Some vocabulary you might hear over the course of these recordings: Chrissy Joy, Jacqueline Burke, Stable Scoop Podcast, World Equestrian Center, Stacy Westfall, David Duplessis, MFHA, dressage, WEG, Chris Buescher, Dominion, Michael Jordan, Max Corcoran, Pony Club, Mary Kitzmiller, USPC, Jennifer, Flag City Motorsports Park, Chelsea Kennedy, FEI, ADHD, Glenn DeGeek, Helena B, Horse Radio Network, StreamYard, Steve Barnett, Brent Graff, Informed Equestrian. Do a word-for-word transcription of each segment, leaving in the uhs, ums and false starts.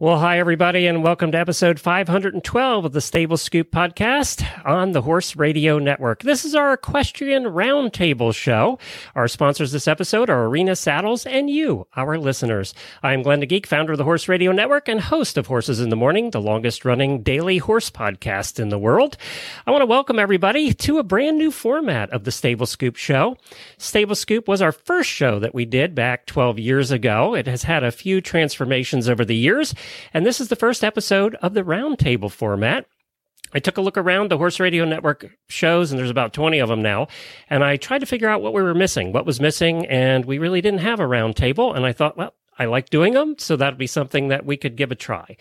Well, hi, everybody, and welcome to episode five twelve of the Stable Scoop Podcast on the Horse Radio Network. This is our equestrian roundtable show. Our sponsors this episode are Arena Saddles and you, our listeners. I'm Glenn DeGeek, founder of the Horse Radio Network and host of Horses in the Morning, the longest-running daily horse podcast in the world. I want to welcome everybody to a brand-new format of the Stable Scoop show. Stable Scoop was our first show that we did back twelve years ago. It has had a few transformations over the years. And this is the first episode of the roundtable format. I took a look around the Horse Radio Network shows, and there's about twenty of them now, and I tried to figure out what we were missing, what was missing, and we really didn't have a roundtable, and I thought, well, I like doing them, so that would be something that we could give a try.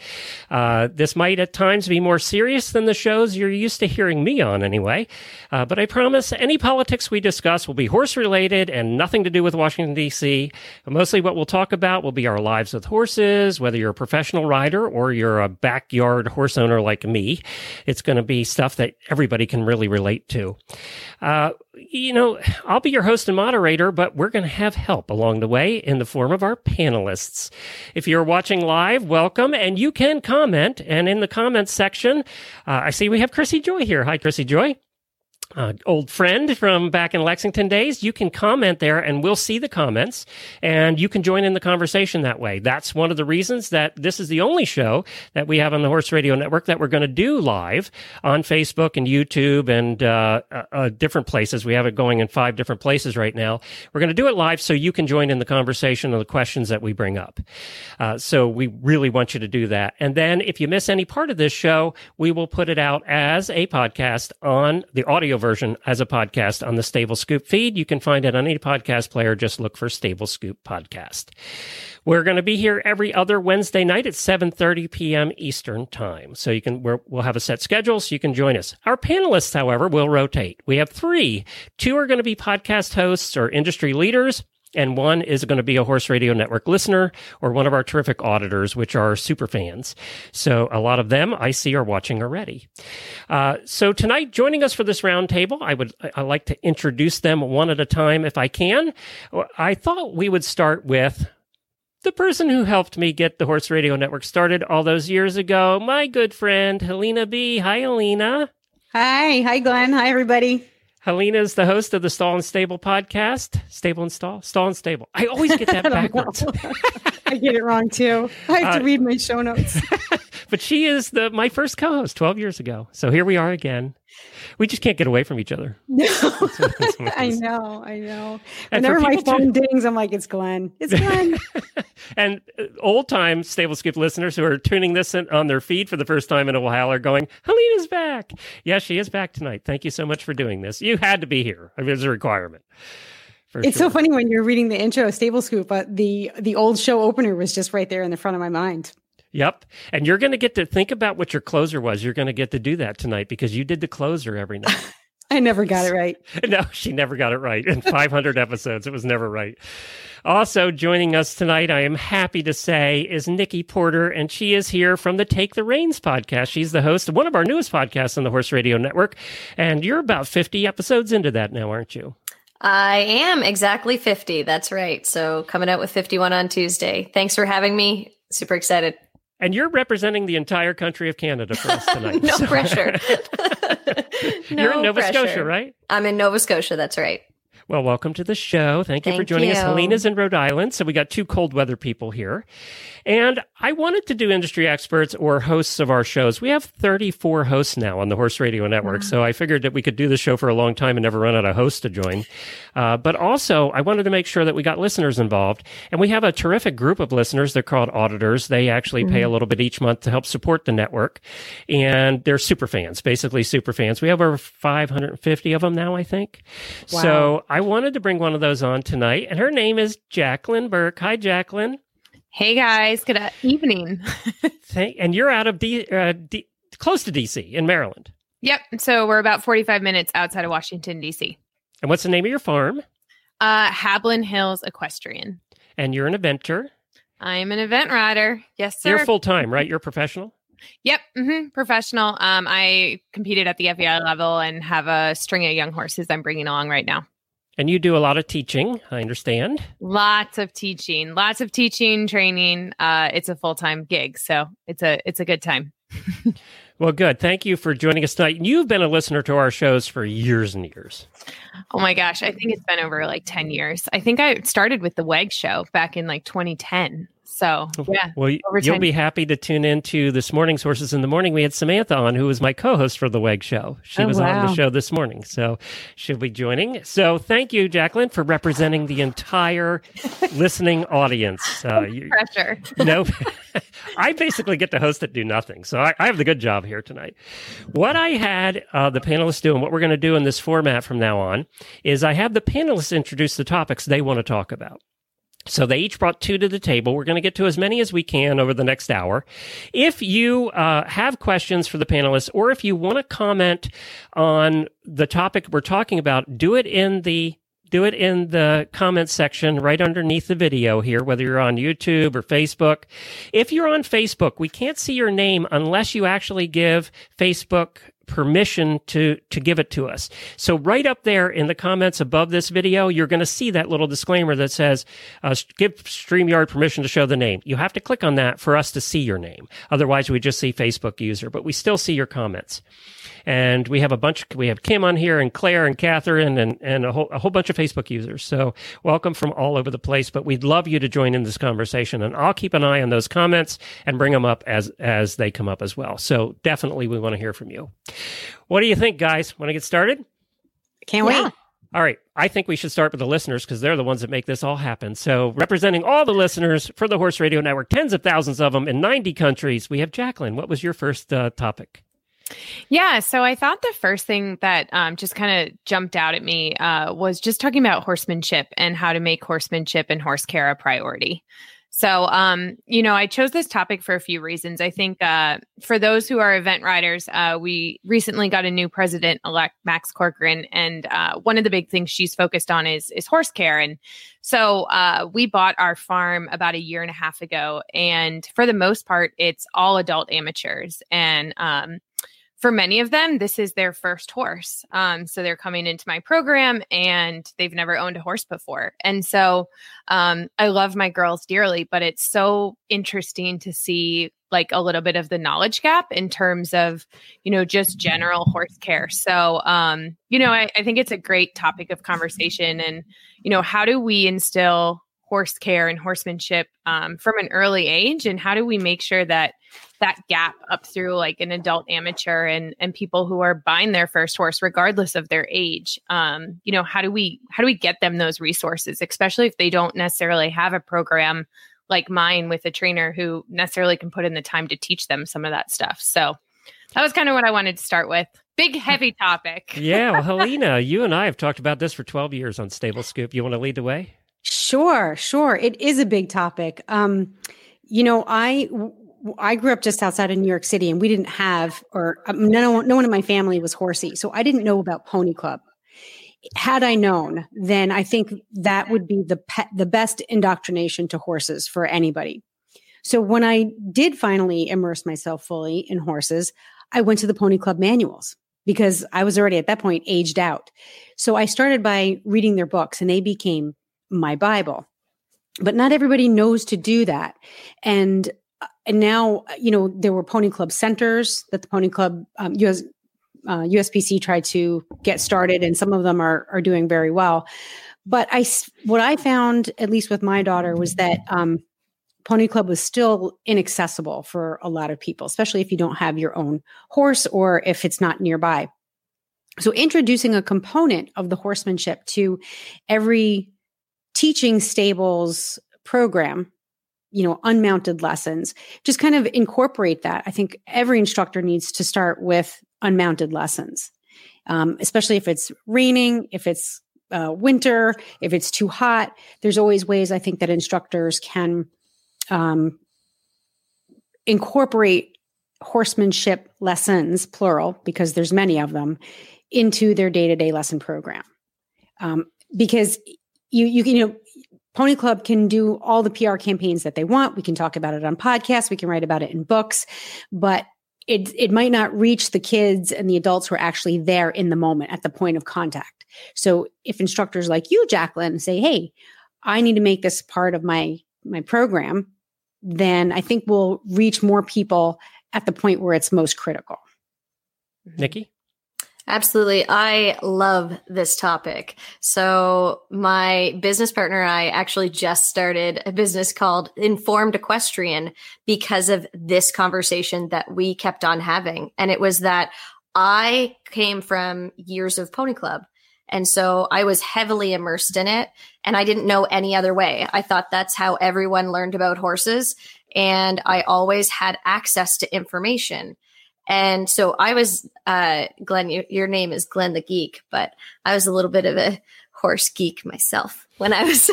Uh, this might at times be more serious than the shows you're used to hearing me on anyway, uh, but I promise any politics we discuss will be horse-related and nothing to do with Washington, D C. Mostly what we'll talk about will be our lives with horses, whether you're a professional rider or you're a backyard horse owner like me. It's going to be stuff that everybody can really relate to. Uh, you know, I'll be your host and moderator, but we're going to have help along the way in the form of our panelists. If you're watching live, welcome, and you can comment. And in the comments section, uh, I see we have Chrissy Joy here. Hi, Chrissy Joy. Uh, old friend from back in Lexington days. You can comment there and we'll see the comments and you can join in the conversation that way. That's one of the reasons that this is the only show that we have on the Horse Radio Network that we're going to do live on Facebook and YouTube and uh, uh, different places. We have it going in five different places right now. We're going to do it live so you can join in the conversation or the questions that we bring up. Uh, so we really want you to do that. And then if you miss any part of this show, we will put it out as a podcast on the audio version as a podcast on the Stable Scoop feed. You can find it on any podcast player. Just look for Stable Scoop Podcast. We're going to be here every other Wednesday night at seven thirty p.m. Eastern Time. So you can, we're, we'll have a set schedule so you can join us. Our panelists, however, will rotate. We have three. Two are going to be podcast hosts or industry leaders, and one is going to be a Horse Radio Network listener or one of our terrific auditors, which are super fans. So a lot of them I see are watching already. Uh, so tonight, joining us for this roundtable, I would I like to introduce them one at a time if I can. I thought we would start with the person who helped me get the Horse Radio Network started all those years ago, my good friend, Helena B. Hi, Helena. Hi. Hi, Glenn. Hi, everybody. Helena is the host of the Stall and Stable podcast. Stable and Stall? Stall and Stable. I always get that backwards. I get it wrong, too. I have uh, to read my show notes. But she is the my first co-host twelve years ago. So here we are again. We just can't get away from each other. No. That's what, that's what I know. I know. And whenever my phone to... dings, I'm like, it's Glenn. It's Glenn. And old-time Stable Scoop listeners who are tuning this in on their feed for the first time in a while are going, Helena's back. Yeah, she is back tonight. Thank you so much for doing this. You had to be here. I mean, it was a requirement. It's sure. So funny when you're reading the intro of Stable Scoop, but the, the old show opener was just right there in the front of my mind. Yep. And you're going to get to think about what your closer was. You're going to get to do that tonight because you did the closer every night. I never got it right. No, she never got it right. In five hundred episodes, it was never right. Also joining us tonight, I am happy to say, is Nikki Porter, and she is here from the Take the Reins podcast. She's the host of one of our newest podcasts on the Horse Radio Network, and you're about fifty episodes into that now, aren't you? I am exactly fifty. That's right. So coming out with fifty-one on Tuesday. Thanks for having me. Super excited. And you're representing the entire country of Canada for us tonight. No so. pressure. no you're in Nova pressure. Scotia, right? I'm in Nova Scotia. That's right. Well, welcome to the show. Thank you Thank for joining you. us. Helena's in Rhode Island, so we got two cold weather people here. And I wanted to do industry experts or hosts of our shows. We have thirty-four hosts now on the Horse Radio Network, mm-hmm. so I figured that we could do the show for a long time and never run out of hosts to join. Uh, but also, I wanted to make sure that we got listeners involved. And we have a terrific group of listeners. They're called auditors. They actually mm-hmm. pay a little bit each month to help support the network. And they're super fans, basically super fans. We have over five hundred fifty of them now, I think. Wow. So I wanted to bring one of those on tonight, and her name is Jacqueline Burke. Hi, Jacqueline. Hey guys, good evening. And you're out of D, uh, D, close to D C in Maryland. Yep. So we're about forty-five minutes outside of Washington, D C. And what's the name of your farm? Uh, Hablin Hills Equestrian. And you're an eventer. I'm an event rider. Yes, sir. You're full-time, right? You're professional? Yep. Mm-hmm, professional. Um, I competed at the F E I level and have a string of young horses I'm bringing along right now. And you do a lot of teaching, I understand. Lots of teaching, lots of teaching, training. Uh, it's a full-time gig, so it's a it's a good time. Well, good. Thank you for joining us tonight. You've been a listener to our shows for years and years. Oh, my gosh. I think it's been over like ten years. I think I started with the W E G show back in like twenty ten. So, yeah. Well, you'll be happy to tune into this morning's Horses in the Morning. We had Samantha on, who was my co-host for the W E G show. She oh, was wow. on the show this morning, so she'll be joining. So, thank you, Jacqueline, for representing the entire listening audience. Uh, you, pressure. No, I basically get to host it, do nothing. So, I, I have the good job here tonight. What I had uh, the panelists do, and what we're going to do in this format from now on, is I have the panelists introduce the topics they want to talk about. So they each brought two to the table. We're going to get to as many as we can over the next hour. If you uh, have questions for the panelists, or if you want to comment on the topic we're talking about, do it in the do it in the comments section right underneath the video here, whether you're on YouTube or Facebook. If you're on Facebook, we can't see your name unless you actually give Facebook permission to to give it to us. So right up there in the comments above this video, you're going to see that little disclaimer that says, uh, give StreamYard permission to show the name. You have to click on that for us to see your name. Otherwise, we just see Facebook user, but we still see your comments. And we have a bunch, we have Kim on here and Claire and Catherine and, and a whole a whole bunch of Facebook users. So welcome from all over the place, but we'd love you to join in this conversation, and I'll keep an eye on those comments and bring them up as, as they come up as well. So definitely we want to hear from you. What do you think, guys? Want to get started? Can't wait. Yeah. All right. I think we should start with the listeners because they're the ones that make this all happen. So representing all the listeners for the Horse Radio Network, tens of thousands of them in ninety countries, we have Jacqueline. What was your first uh, topic? Yeah. So I thought the first thing that um, just kind of jumped out at me uh, was just talking about horsemanship and how to make horsemanship and horse care a priority. So, um, you know, I chose this topic for a few reasons. I think uh, for those who are event riders, uh, we recently got a new president-elect, Max Corcoran, and uh, one of the big things she's focused on is is horse care. And so uh, we bought our farm about a year and a half ago, and for the most part, it's all adult amateurs. And um, for many of them, this is their first horse. Um, so they're coming into my program, and they've never owned a horse before. And so Um, I love my girls dearly, but it's so interesting to see like a little bit of the knowledge gap in terms of, you know, just general horse care. So, um, you know, I, I think it's a great topic of conversation and, you know, how do we instill horse care and horsemanship um, from an early age? And how do we make sure that that gap up through like an adult amateur and, and people who are buying their first horse, regardless of their age, um, you know, how do we, how do we get them those resources, especially if they don't necessarily have a program like mine with a trainer who necessarily can put in the time to teach them some of that stuff. So that was kind of what I wanted to start with. Big, heavy topic. Yeah. Well, Helena, you and I have talked about this for twelve years on Stable Scoop. You want to lead the way? Sure, sure. It is a big topic. Um, you know, I... I grew up just outside of New York City, and we didn't have, or um, no, no one in my family was horsey. So I didn't know about Pony Club. Had I known, then I think that would be the pe- the best indoctrination to horses for anybody. So when I did finally immerse myself fully in horses, I went to the Pony Club manuals because I was already at that point aged out. So I started by reading their books, and they became my Bible, but not everybody knows to do that. And And now, you know, there were Pony Club centers that the Pony Club, um, U S, uh, U S P C tried to get started, and some of them are are doing very well. But I, what I found, at least with my daughter, was that um, Pony Club was still inaccessible for a lot of people, especially if you don't have your own horse or if it's not nearby. So introducing a component of the horsemanship to every teaching stables program, you know, unmounted lessons, just kind of incorporate that. I think every instructor needs to start with unmounted lessons, um, especially if it's raining, if it's uh, winter, if it's too hot. There's always ways I think that instructors can um, incorporate horsemanship lessons, plural, because there's many of them, into their day-to-day lesson program. Um, because you, you can, you know, Pony Club can do all the P R campaigns that they want. We can talk about it on podcasts. We can write about it in books, but it it might not reach the kids and the adults who are actually there in the moment at the point of contact. So if instructors like you, Jacqueline, say, hey, I need to make this part of my, my program, then I think we'll reach more people at the point where it's most critical. Nikki? Absolutely. I love this topic. So my business partner and I actually just started a business called Informed Equestrian because of this conversation that we kept on having. And it was that I came from years of Pony Club. And so I was heavily immersed in it, and I didn't know any other way. I thought that's how everyone learned about horses, and I always had access to information. And so I was, uh, Glenn, your, your name is Glenn the Geek, but I was a little bit of a horse geek myself when I was,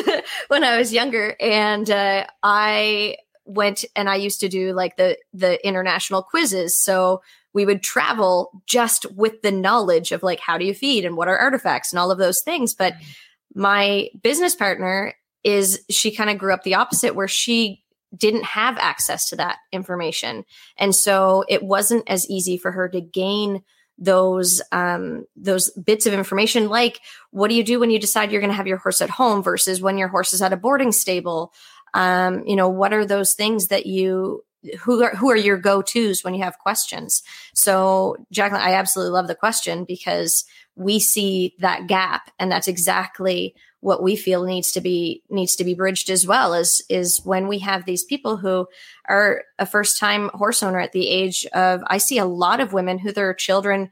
when I was younger. And, uh, I went and I used to do like the, the international quizzes. So we would travel just with the knowledge of like, how do you feed and what are artifacts and all of those things. But my business partner is, she kind of grew up the opposite, where she didn't have access to that information. And so it wasn't as easy for her to gain those, um, those bits of information. Like, what do you do when you decide you're going to have your horse at home versus when your horse is at a boarding stable? Um, you know, what are those things that you, who are, who are your go-tos when you have questions? So Jacqueline, I absolutely love the question because we see that gap, and that's exactly what we feel needs to be needs to be bridged as well, is is when we have these people who are a first-time horse owner at the age of, I see a lot of women who their children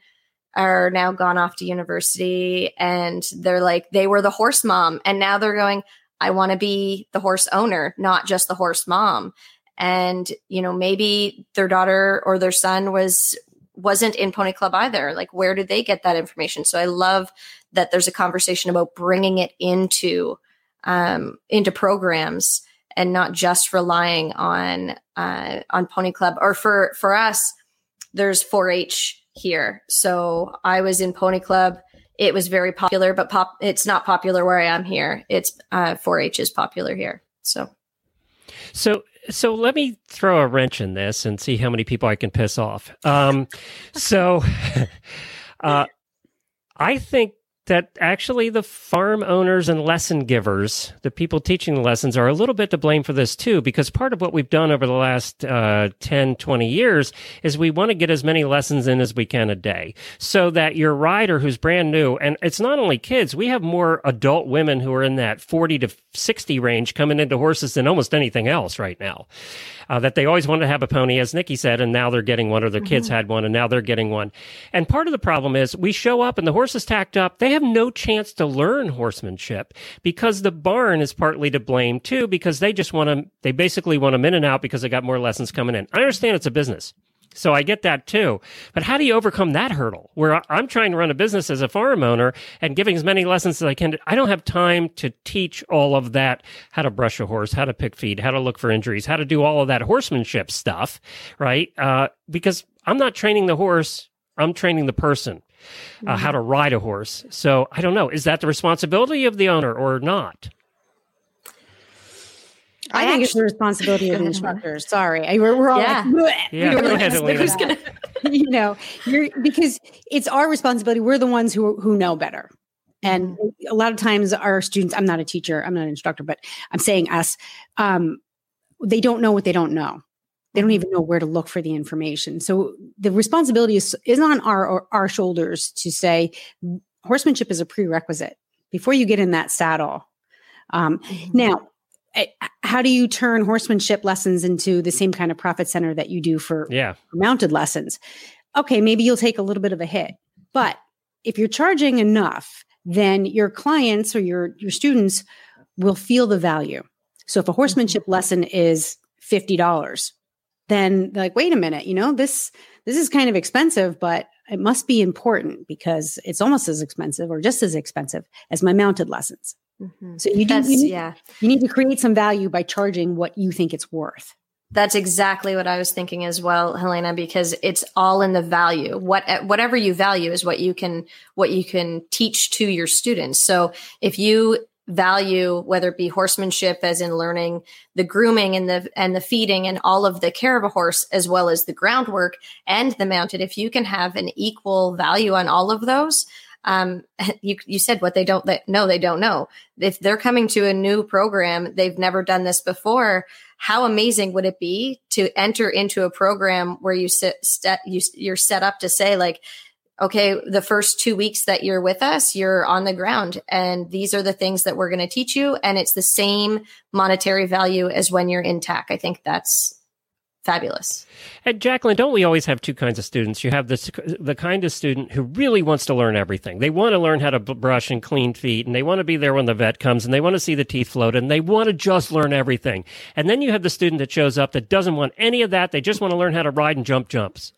are now gone off to university, and they're like, they were the horse mom, and now they're going, I want to be the horse owner, not just the horse mom. And, you know, maybe their daughter or their son was wasn't in Pony Club either. Like, where did they get that information? So I love that there's a conversation about bringing it into, um, into programs and not just relying on, uh, on Pony Club. Or for, for us, there's four H here. So I was in Pony Club. It was very popular, but pop, it's not popular where I am here. It's, uh, four H is popular here. So, so, So let me throw a wrench in this and see how many people I can piss off. Um, so uh, I think that actually the farm owners and lesson givers, the people teaching the lessons, are a little bit to blame for this too, because part of what we've done over the last uh, ten, twenty years is we want to get as many lessons in as we can a day so that your rider who's brand new, and it's not only kids, we have more adult women who are in that forty to sixty range coming into horses than almost anything else right now, uh, that they always wanted to have a pony, as Nikki said, and now they're getting one, or their mm-hmm. kids had one, and now they're getting one. And part of the problem is we show up and the horse is tacked up. They have no chance to learn horsemanship because the barn is partly to blame too, because they just want to, they basically want them in and out because they got more lessons coming in. I understand it's a business, so I get that too. But how do you overcome that hurdle where I'm trying to run a business as a farm owner and giving as many lessons as I can? I don't have time to teach all of that, how to brush a horse, how to pick feed, how to look for injuries, how to do all of that horsemanship stuff, right? Uh, because I'm not training the horse, I'm training the person. Uh, how to ride a horse. So I don't know. Is that the responsibility of the owner or not? I, I think actually, it's the responsibility of the instructors. Sorry. I, we're, we're all yeah. like, yeah, go ahead, Helena. Gonna, you know, you're, because it's our responsibility. We're the ones who who know better. And a lot of times our students, I'm not a teacher, I'm not an instructor, but I'm saying us, um, they don't know what they don't know. They don't even know where to look for the information. So the responsibility is, is on our our shoulders to say horsemanship is a prerequisite before you get in that saddle. Um, mm-hmm. Now, how do you turn horsemanship lessons into the same kind of profit center that you do for yeah. mounted lessons? Okay, maybe you'll take a little bit of a hit. But if you're charging enough, then your clients or your, your students will feel the value. So if a horsemanship lesson is fifty dollars, then they're like, wait a minute, you know, this, this is kind of expensive, but it must be important because it's almost as expensive or just as expensive as my mounted lessons. Mm-hmm. So you do, you need, yeah. you need to create some value by charging what you think it's worth. That's exactly what I was thinking as well, Helena, because it's all in the value. What, whatever you value is what you can, what you can teach to your students. So if you value, whether it be horsemanship, as in learning the grooming and the, and the feeding and all of the care of a horse, as well as the groundwork and the mounted, if you can have an equal value on all of those, Um, you, you said what they don't know, they don't know. If they're coming to a new program, they've never done this before. How amazing would it be to enter into a program where you sit, set, you, you're set up to say, like, okay, the first two weeks that you're with us, you're on the ground, and these are the things that we're going to teach you. And it's the same monetary value as when you're in T A C. I think that's fabulous. And Jacqueline, don't we always have two kinds of students? You have this, the kind of student who really wants to learn everything. They want to learn how to b- brush and clean feet, and they want to be there when the vet comes, and they want to see the teeth float, and they want to just learn everything. And then you have the student that shows up that doesn't want any of that. They just want to learn how to ride and jump jumps.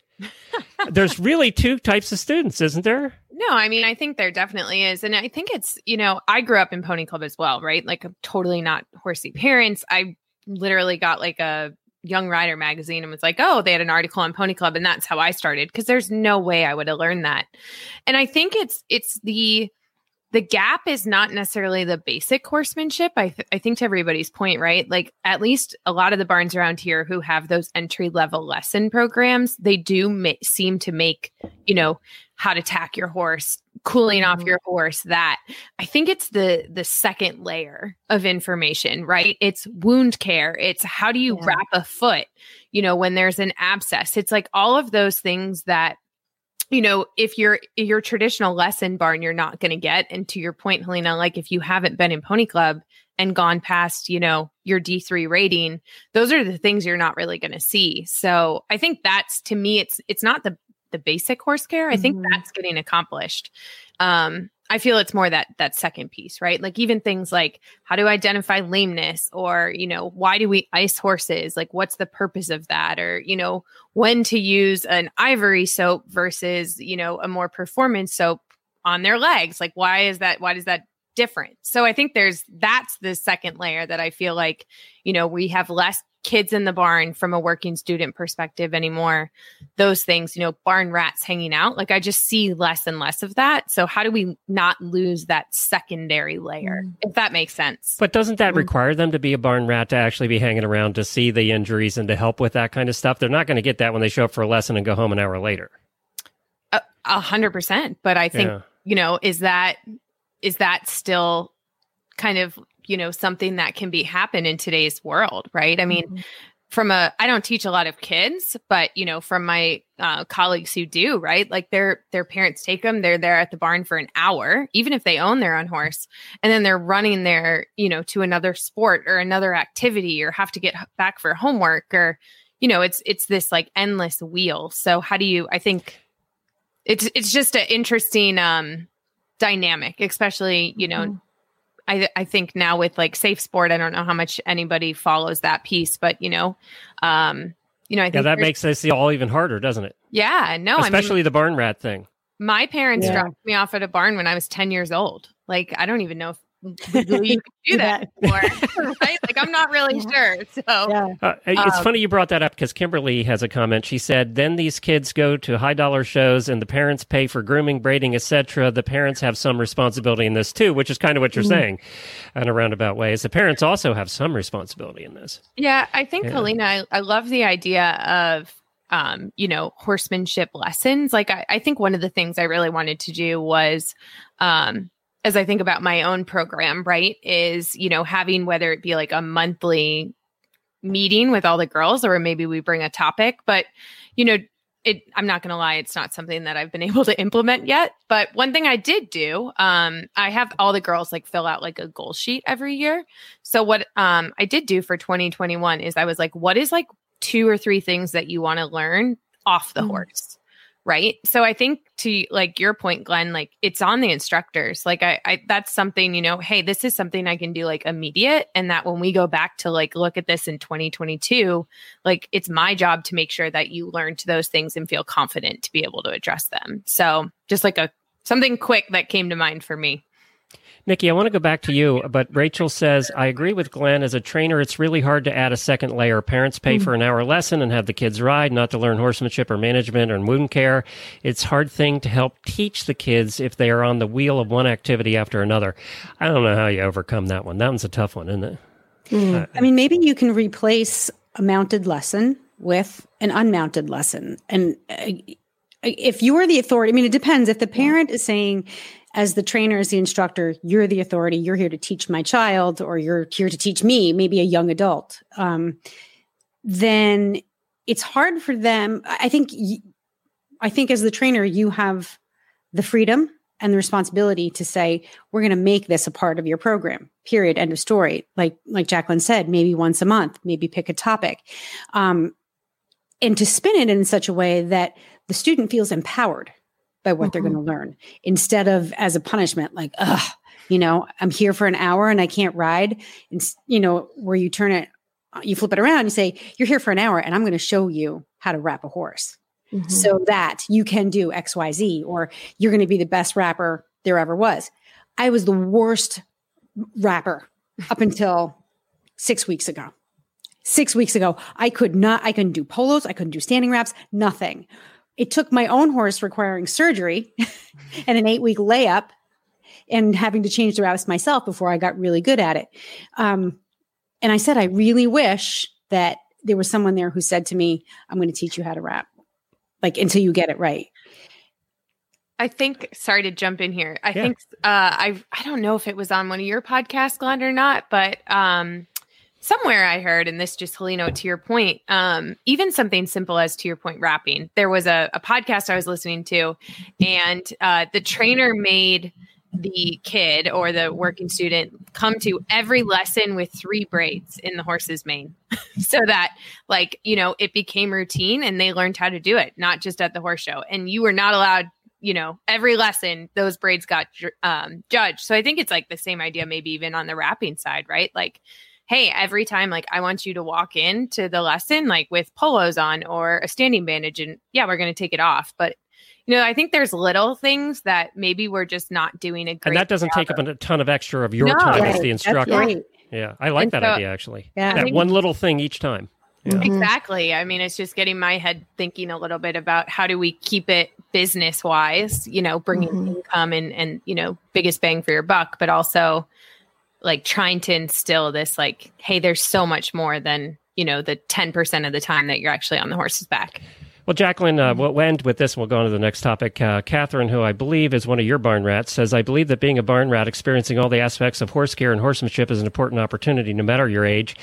There's really two types of students, isn't there? No, I mean, I think there definitely is. And I think it's, you know, I grew up in Pony Club as well, right? Like, I'm totally not horsey parents. I literally got like a Young Rider magazine and was like, oh, they had an article on Pony Club. And that's how I started, because there's no way I would have learned that. And I think it's it's the the gap is not necessarily the basic horsemanship. I, th- I think to everybody's point, right? Like, at least a lot of the barns around here who have those entry level lesson programs, they do ma- seem to make, you know, how to tack your horse, cooling mm-hmm. off your horse, that. I think it's the the second layer of information, right? It's wound care. It's how do you yeah. wrap a foot, you know, when there's an abscess. It's like all of those things that, you know, if you're your traditional lesson barn, you're not going to get. And to your point, Helena, like, if you haven't been in Pony Club and gone past, you know, your D three rating, those are the things you're not really going to see. So I think that's, to me, it's it's not the the basic horse care. I think mm-hmm. that's getting accomplished. Um, I feel it's more that, that second piece, right? Like, even things like, how do I identify lameness, or, you know, why do we ice horses? Like, what's the purpose of that? Or, you know, when to use an ivory soap versus, you know, a more performance soap on their legs. Like, why is that? Why does that different? So I think there's, that's the second layer that I feel like, you know, we have less kids in the barn from a working student perspective anymore. Those things, you know, barn rats hanging out, like, I just see less and less of that. So how do we not lose that secondary layer, if that makes sense? But doesn't that require them to be a barn rat, to actually be hanging around to see the injuries and to help with that kind of stuff? They're not going to get that when they show up for a lesson and go home an hour later. A hundred percent. But I think, yeah. you know, is that, is that still kind of, you know, something that can be happen in today's world, right? I mean, mm-hmm. from a, I don't teach a lot of kids, but, you know, from my uh, colleagues who do, right? Like, their, their parents take them, they're there at the barn for an hour, even if they own their own horse, and then they're running there, you know, to another sport or another activity, or have to get back for homework, or, you know, it's, it's this like endless wheel. So how do you, I think it's, it's just an interesting um, dynamic, especially, you know, mm-hmm. I, I think now with like Safe Sport, I don't know how much anybody follows that piece, but you know, um, you know, I think yeah, that makes this all even harder, doesn't it? Yeah, no, especially I mean, the barn rat thing. My parents yeah. dropped me off at a barn when I was ten years old. Like, I don't even know if legally you could do that anymore, right? Like, I'm not really yeah. sure. So yeah. uh, it's um, funny you brought that up, because Kimberly has a comment. She said, then these kids go to high dollar shows and the parents pay for grooming, braiding, et cetera. The parents have some responsibility in this too, which is kind of what you're mm-hmm. saying in a roundabout way, is the parents also have some responsibility in this. Yeah, I think, yeah. Helena, I, I love the idea of, um, you know, horsemanship lessons. Like, I, I think one of the things I really wanted to do was, um, as I think about my own program, right, is, you know, having, whether it be like a monthly meeting with all the girls, or maybe we bring a topic, but, you know, it, I'm not going to lie, it's not something that I've been able to implement yet. But one thing I did do, um, I have all the girls like fill out like a goal sheet every year. So what um, I did do for twenty twenty-one is I was like, what is like two or three things that you want to learn off the mm-hmm. horse? Right. So I think, to like your point, Glenn, like, it's on the instructors. Like, I, I, that's something, you know, hey, this is something I can do like immediate. And that when we go back to like, look at this in twenty twenty-two, like, it's my job to make sure that you learn to those things and feel confident to be able to address them. So just like a, something quick that came to mind for me. Nikki, I want to go back to you, but Rachel says, I agree with Glenn. As a trainer, it's really hard to add a second layer. Parents pay mm-hmm. for an hour lesson and have the kids ride, not to learn horsemanship or management or wound care. It's a hard thing to help teach the kids if they are on the wheel of one activity after another. I don't know how you overcome that one. That one's a tough one, isn't it? Mm-hmm. Uh, I mean, maybe you can replace a mounted lesson with an unmounted lesson. And uh, if you're the authority, I mean, it depends. If the parent is saying, as the trainer, as the instructor, you're the authority, you're here to teach my child, or you're here to teach me, maybe a young adult, um, then it's hard for them. I think, I think as the trainer, you have the freedom and the responsibility to say, we're going to make this a part of your program, period, end of story. Like, like Jacqueline said, maybe once a month, maybe pick a topic. Um, and to spin it in such a way that the student feels empowered by what mm-hmm. they're going to learn, instead of as a punishment, like, ugh, you know, I'm here for an hour and I can't ride. And, you know, where you turn it, you flip it around, you say, you're here for an hour and I'm going to show you how to wrap a horse mm-hmm. so that you can do X, Y, Z, or you're going to be the best wrapper there ever was. I was the worst wrapper up until six weeks ago. Six weeks ago, I could not, I couldn't do polos. I couldn't do standing wraps, nothing. It took my own horse requiring surgery and an eight-week layup and having to change the routes myself before I got really good at it. Um, and I said, I really wish that there was someone there who said to me, I'm going to teach you how to wrap, like, until you get it right. I think, sorry to jump in here. I yeah. think, uh, I I don't know if it was on one of your podcasts, Glenn, or not, but um, somewhere I heard, and this just, Helena, to your point, um, even something simple as, to your point, wrapping. There was a, a podcast I was listening to, and uh, the trainer made the kid or the working student come to every lesson with three braids in the horse's mane so that, like, you know, it became routine and they learned how to do it, not just at the horse show. And you were not allowed, you know, every lesson, those braids got um, judged. So I think it's like the same idea, maybe even on the wrapping side, right? Like, hey, every time, like, I want you to walk into the lesson, like, with polos on or a standing bandage, and yeah, we're going to take it off. But, you know, I think there's little things that maybe we're just not doing a great And that doesn't job take up a ton of extra of your no, time right. as the instructor. Right. Yeah. I like and that so, idea, actually. Yeah. That one little thing each time. Yeah. Exactly. I mean, it's just getting my head thinking a little bit about how do we keep it business wise, you know, bringing mm-hmm. income and, and, you know, biggest bang for your buck, but also, like, trying to instill this, like, hey, there's so much more than, you know, the ten percent of the time that you're actually on the horse's back. Well, Jacqueline, uh, we'll end with this. We'll go on to the next topic. Uh, Catherine, who I believe is one of your barn rats, says, I believe that being a barn rat, experiencing all the aspects of horse care and horsemanship is an important opportunity, no matter your age.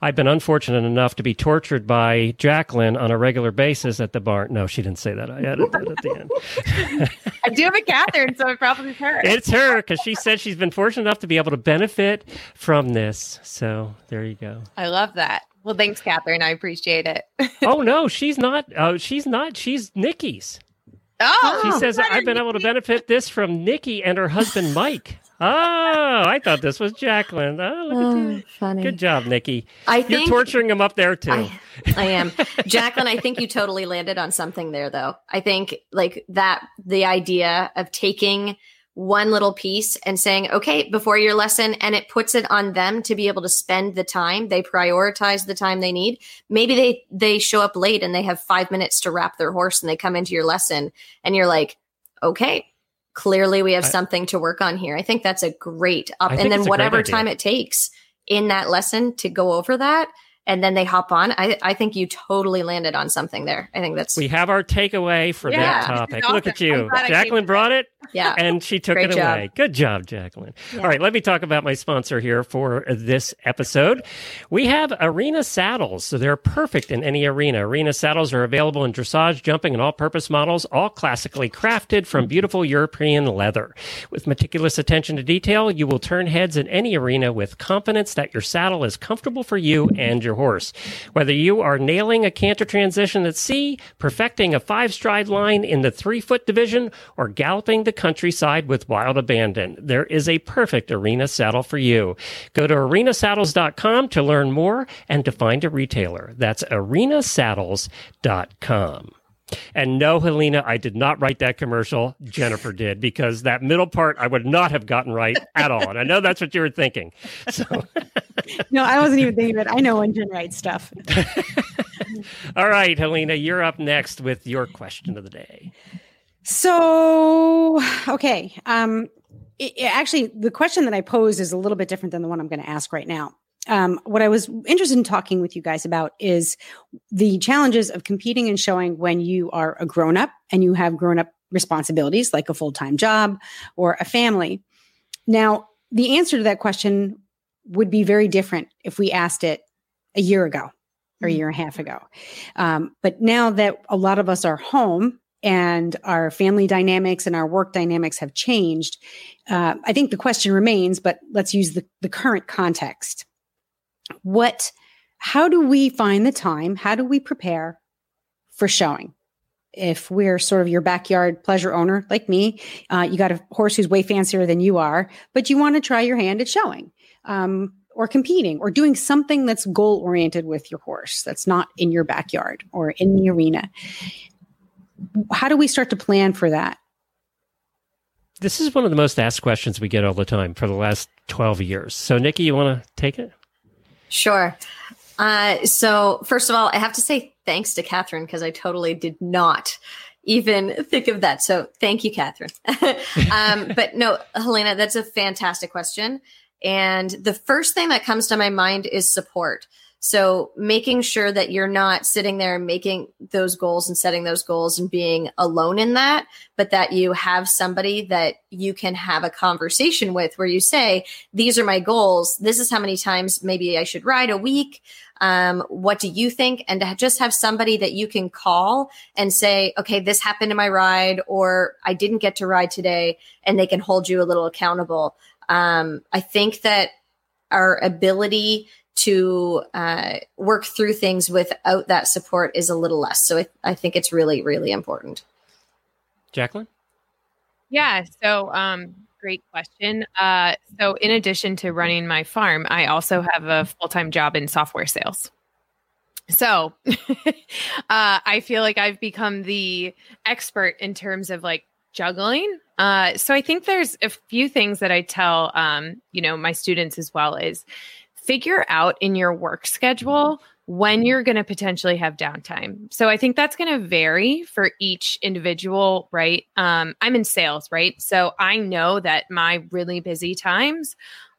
I've been unfortunate enough to be tortured by Jacqueline on a regular basis at the barn. No, she didn't say that. I added that at the end. I do have a Catherine, so it probably is her. It's her, because she said she's been fortunate enough to be able to benefit from this. So there you go. I love that. Well, thanks, Catherine. I appreciate it. Oh, no, she's not. Oh, she's not. She's Nikki's. Oh, she says, I've been Nikki. able to benefit this from Nikki and her husband, Mike. Oh, I thought this was Jacqueline. Oh, look oh, at that. Funny. Good job, Nikki. I You're think torturing him up there, too. I, I am. Jacqueline, I think you totally landed on something there, though. I think, like, that, the idea of taking one little piece and saying, okay, before your lesson, and it puts it on them to be able to spend the time. They prioritize the time they need. Maybe they, they show up late and they have five minutes to wrap their horse and they come into your lesson and you're like, okay, clearly we have something to work on here. I think that's a great up. And then whatever time it takes in that lesson to go over that, and then they hop on. I, I think you totally landed on something there. I think that's... We have our takeaway for yeah, that topic. Awesome. Look at you. Jacqueline brought it, yeah. and she took Great it job. away. Good job, Jacqueline. Yeah. All right, let me talk about my sponsor here for this episode. We have Arena Saddles, so they're perfect in any arena. Arena Saddles are available in dressage, jumping, and all-purpose models, all classically crafted from beautiful European leather. With meticulous attention to detail, you will turn heads in any arena with confidence that your saddle is comfortable for you and your horse. Whether you are nailing a canter transition at sea, perfecting a five-stride line in the three-foot division, or galloping the countryside with wild abandon, there is a perfect arena saddle for you. Go to arena saddles dot com to learn more and to find a retailer. That's arena saddles dot com. And no, Helena, I did not write that commercial. Jennifer did, because that middle part I would not have gotten right at all. And I know that's what you were thinking. So, no, I wasn't even thinking of it. I know when Jen writes stuff. All right, Helena, you're up next with your question of the day. So, okay. Um, it, it actually, the question that I posed is a little bit different than the one I'm going to ask right now. Um, what I was interested in talking with you guys about is the challenges of competing and showing when you are a grown-up and you have grown-up responsibilities like a full-time job or a family. Now, the answer to that question would be very different if we asked it a year ago or a year and a half ago. Um, but now that a lot of us are home and our family dynamics and our work dynamics have changed, uh, I think the question remains, but let's use the, the current context. What, how do we find the time? How do we prepare for showing? If we're sort of your backyard pleasure owner like me, uh, you got a horse who's way fancier than you are, but you want to try your hand at showing um, or competing or doing something that's goal-oriented with your horse that's not in your backyard or in the arena. How do we start to plan for that? This is one of the most asked questions we get all the time for the last twelve years. So, Nikki, you want to take it? Sure. Uh, so first of all, I have to say thanks to Catherine, because I totally did not even think of that. So thank you, Catherine. um, but no, Helena, that's a fantastic question. And the first thing that comes to my mind is support. So making sure that you're not sitting there making those goals and setting those goals and being alone in that, but that you have somebody that you can have a conversation with where you say, these are my goals. This is how many times maybe I should ride a week. Um, what do you think? And to just have somebody that you can call and say, okay, this happened in my ride, or I didn't get to ride today, and they can hold you a little accountable. Um, I think that our ability to uh, work through things without that support is a little less. So it, I think it's really, really important. Jacqueline? Yeah, so um, great question. Uh, so in addition to running my farm, I also have a full-time job in software sales. So uh, I feel like I've become the expert in terms of like juggling. Uh, so I think there's a few things that I tell, um, you know, my students as well is, figure out in your work schedule when you're going to potentially have downtime. So I think that's going to vary for each individual, right? Um, I'm in sales, right? So I know that my really busy times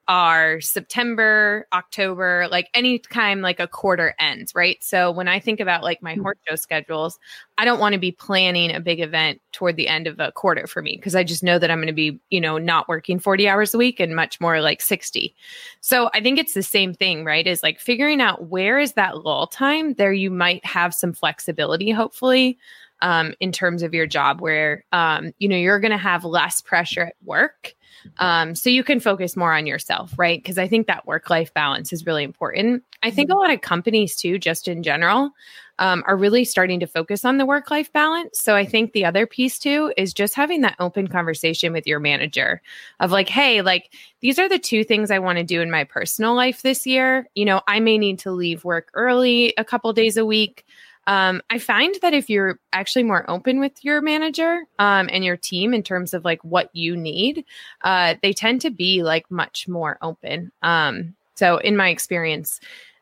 are September, October, like any time like a quarter ends, right? So when I think about like my horse show schedules, I don't want to be planning a big event toward the end of a quarter for me, because I just know that I'm going to be, you know, not working forty hours a week and much more like sixty. So I think it's the same thing, right? Is like figuring out where is that lull time. There you might have some flexibility, hopefully, um, in terms of your job where, um, you know, you're going to have less pressure at work. Um, so you can focus more on yourself, right? Because I think that work-life balance is really important. I think a lot of companies too, just in general, um, are really starting to focus on the work-life balance. So I think the other piece too is just having that open conversation with your manager of like, hey, like these are the two things I want to do in my personal life this year. You know, I may need to leave work early a couple days a week. Um, I find that if you're actually more open with your manager um, and your team in terms of like what you need, uh, they tend to be like much more open. Um, so in my experience,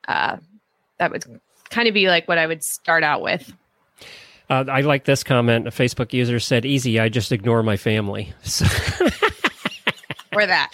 uh, that would kind of be like what I would start out with. Uh, I like this comment. A Facebook user said, easy, I just ignore my family. So or that.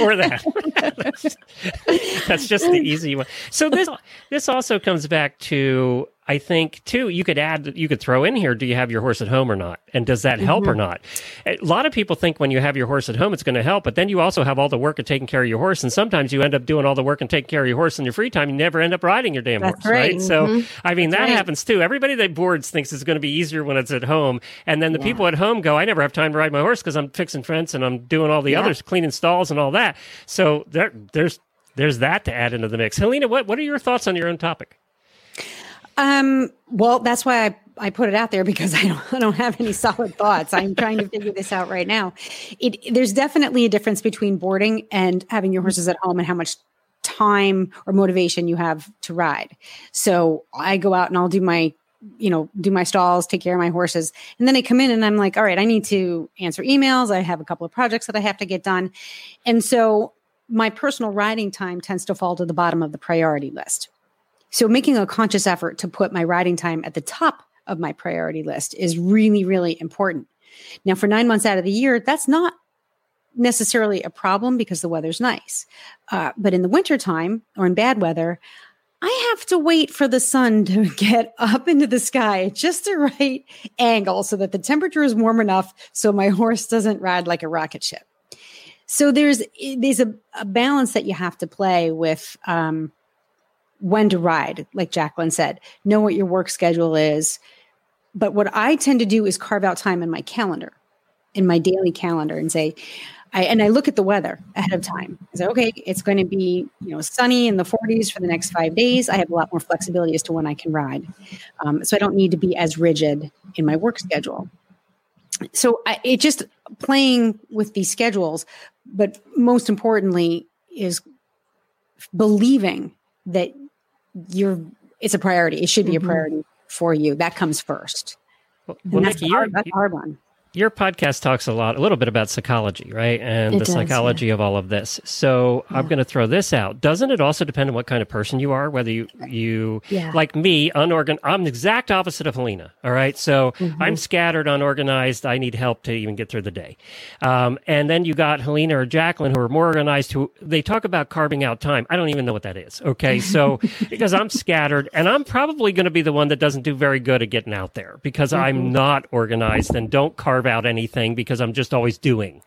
or that. That's, that's just the easy one. So this this also comes back to, I think, too, you could add, you could throw in here, do you have your horse at home or not? And does that help mm-hmm. or not? A lot of people think when you have your horse at home, it's going to help, but then you also have all the work of taking care of your horse. And sometimes you end up doing all the work and taking care of your horse in your free time. You never end up riding your damn That's horse, right? right? Mm-hmm. So, I mean, That's that right. happens too. Everybody that boards thinks it's going to be easier when it's at home. And then the yeah. people at home go, I never have time to ride my horse because I'm fixing fence and I'm doing all the yeah. others, cleaning stalls and all that. So there, there's, there's that to add into the mix. Helena, what, what are your thoughts on your own topic? Um, well, that's why I, I put it out there, because I don't, I don't have any solid thoughts. I'm trying to figure this out right now. It, there's definitely a difference between boarding and having your horses at home and how much time or motivation you have to ride. So I go out and I'll do my you know, do my stalls, take care of my horses. And then I come in and I'm like, all right, I need to answer emails. I have a couple of projects that I have to get done. And so my personal riding time tends to fall to the bottom of the priority list. So making a conscious effort to put my riding time at the top of my priority list is really, really important. Now, for nine months out of the year, that's not necessarily a problem because the weather's nice. Uh, but in the wintertime or in bad weather, I have to wait for the sun to get up into the sky at just the right angle so that the temperature is warm enough so my horse doesn't ride like a rocket ship. So there's there's a, a balance that you have to play with um, when to ride, like Jacqueline said. Know what your work schedule is. But what I tend to do is carve out time in my calendar, in my daily calendar, and say, I, and I look at the weather ahead of time. I say, okay, it's going to be, you know, sunny in the forties for the next five days. I have a lot more flexibility as to when I can ride. Um, so I don't need to be as rigid in my work schedule. So I, it just playing with these schedules, but most importantly is believing that you're, it's a priority. It should be mm-hmm. a priority for you. That comes first. Well, well, that's Nikki, hard, that's a hard one. Your podcast talks a lot, a little bit about psychology, right? And it the does, psychology yeah. of all of this. So yeah. I'm going to throw this out. Doesn't it also depend on what kind of person you are? Whether you, you yeah. like me, unorganized, I'm the exact opposite of Helena. All right. So mm-hmm. I'm scattered, unorganized. I need help to even get through the day. Um, and then you got Helena or Jacqueline who are more organized, who they talk about carving out time. I don't even know what that is. Okay. So because I'm scattered and I'm probably going to be the one that doesn't do very good at getting out there because mm-hmm. I'm not organized and don't carve out anything because I'm just always doing.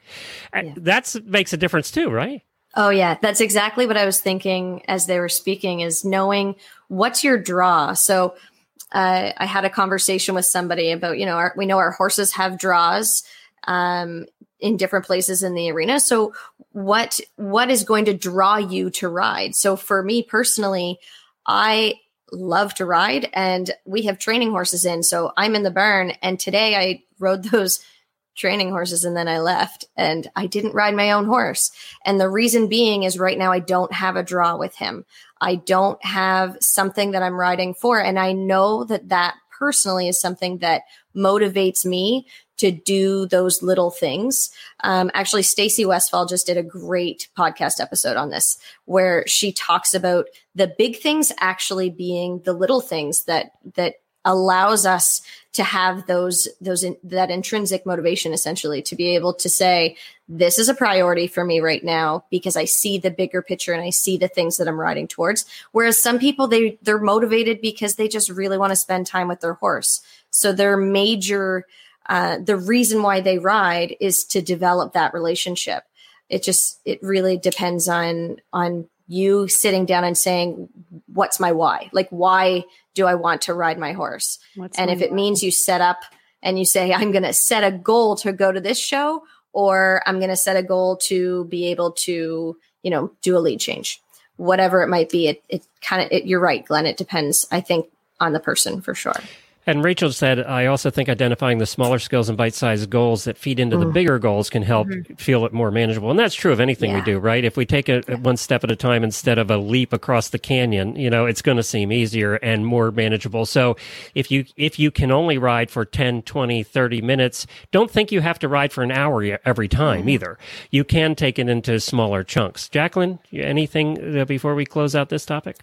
Yeah. That makes a difference too, right? Oh yeah. That's exactly what I was thinking as they were speaking, is knowing what's your draw. So uh, I had a conversation with somebody about, you know, our, we know our horses have draws um, in different places in the arena. So what, what is going to draw you to ride? So for me personally, I love to ride and we have training horses in. So I'm in the barn and today I rode those training horses and then I left and I didn't ride my own horse. And the reason being is right now I don't have a draw with him. I don't have something that I'm riding for. And I know that that personally is something that motivates me to do those little things. Um, actually, Stacy Westfall just did a great podcast episode on this, where she talks about the big things actually being the little things that, that allows us to have those, those, in, that intrinsic motivation, essentially, to be able to say, this is a priority for me right now because I see the bigger picture and I see the things that I'm riding towards. Whereas some people, they, they're motivated because they just really want to spend time with their horse. So their major, uh, the reason why they ride is to develop that relationship. It just, it really depends on, on you sitting down and saying, what's my why? Like, why do I want to ride my horse? What's and my if it why? Means you set up and you say, I'm going to set a goal to go to this show, or I'm going to set a goal to be able to, you know, do a lead change, whatever it might be. It, it kind of, you're right, Glenn. It depends, I think, on the person for sure. And Rachel said, I also think identifying the smaller skills and bite-sized goals that feed into mm. the bigger goals can help mm-hmm. feel it more manageable. And that's true of anything yeah. we do, right? If we take it yeah. one step at a time instead of a leap across the canyon, you know, it's going to seem easier and more manageable. So if you if you can only ride for ten, twenty, thirty minutes, don't think you have to ride for an hour every time mm-hmm. either. You can take it into smaller chunks. Jacqueline, anything before we close out this topic?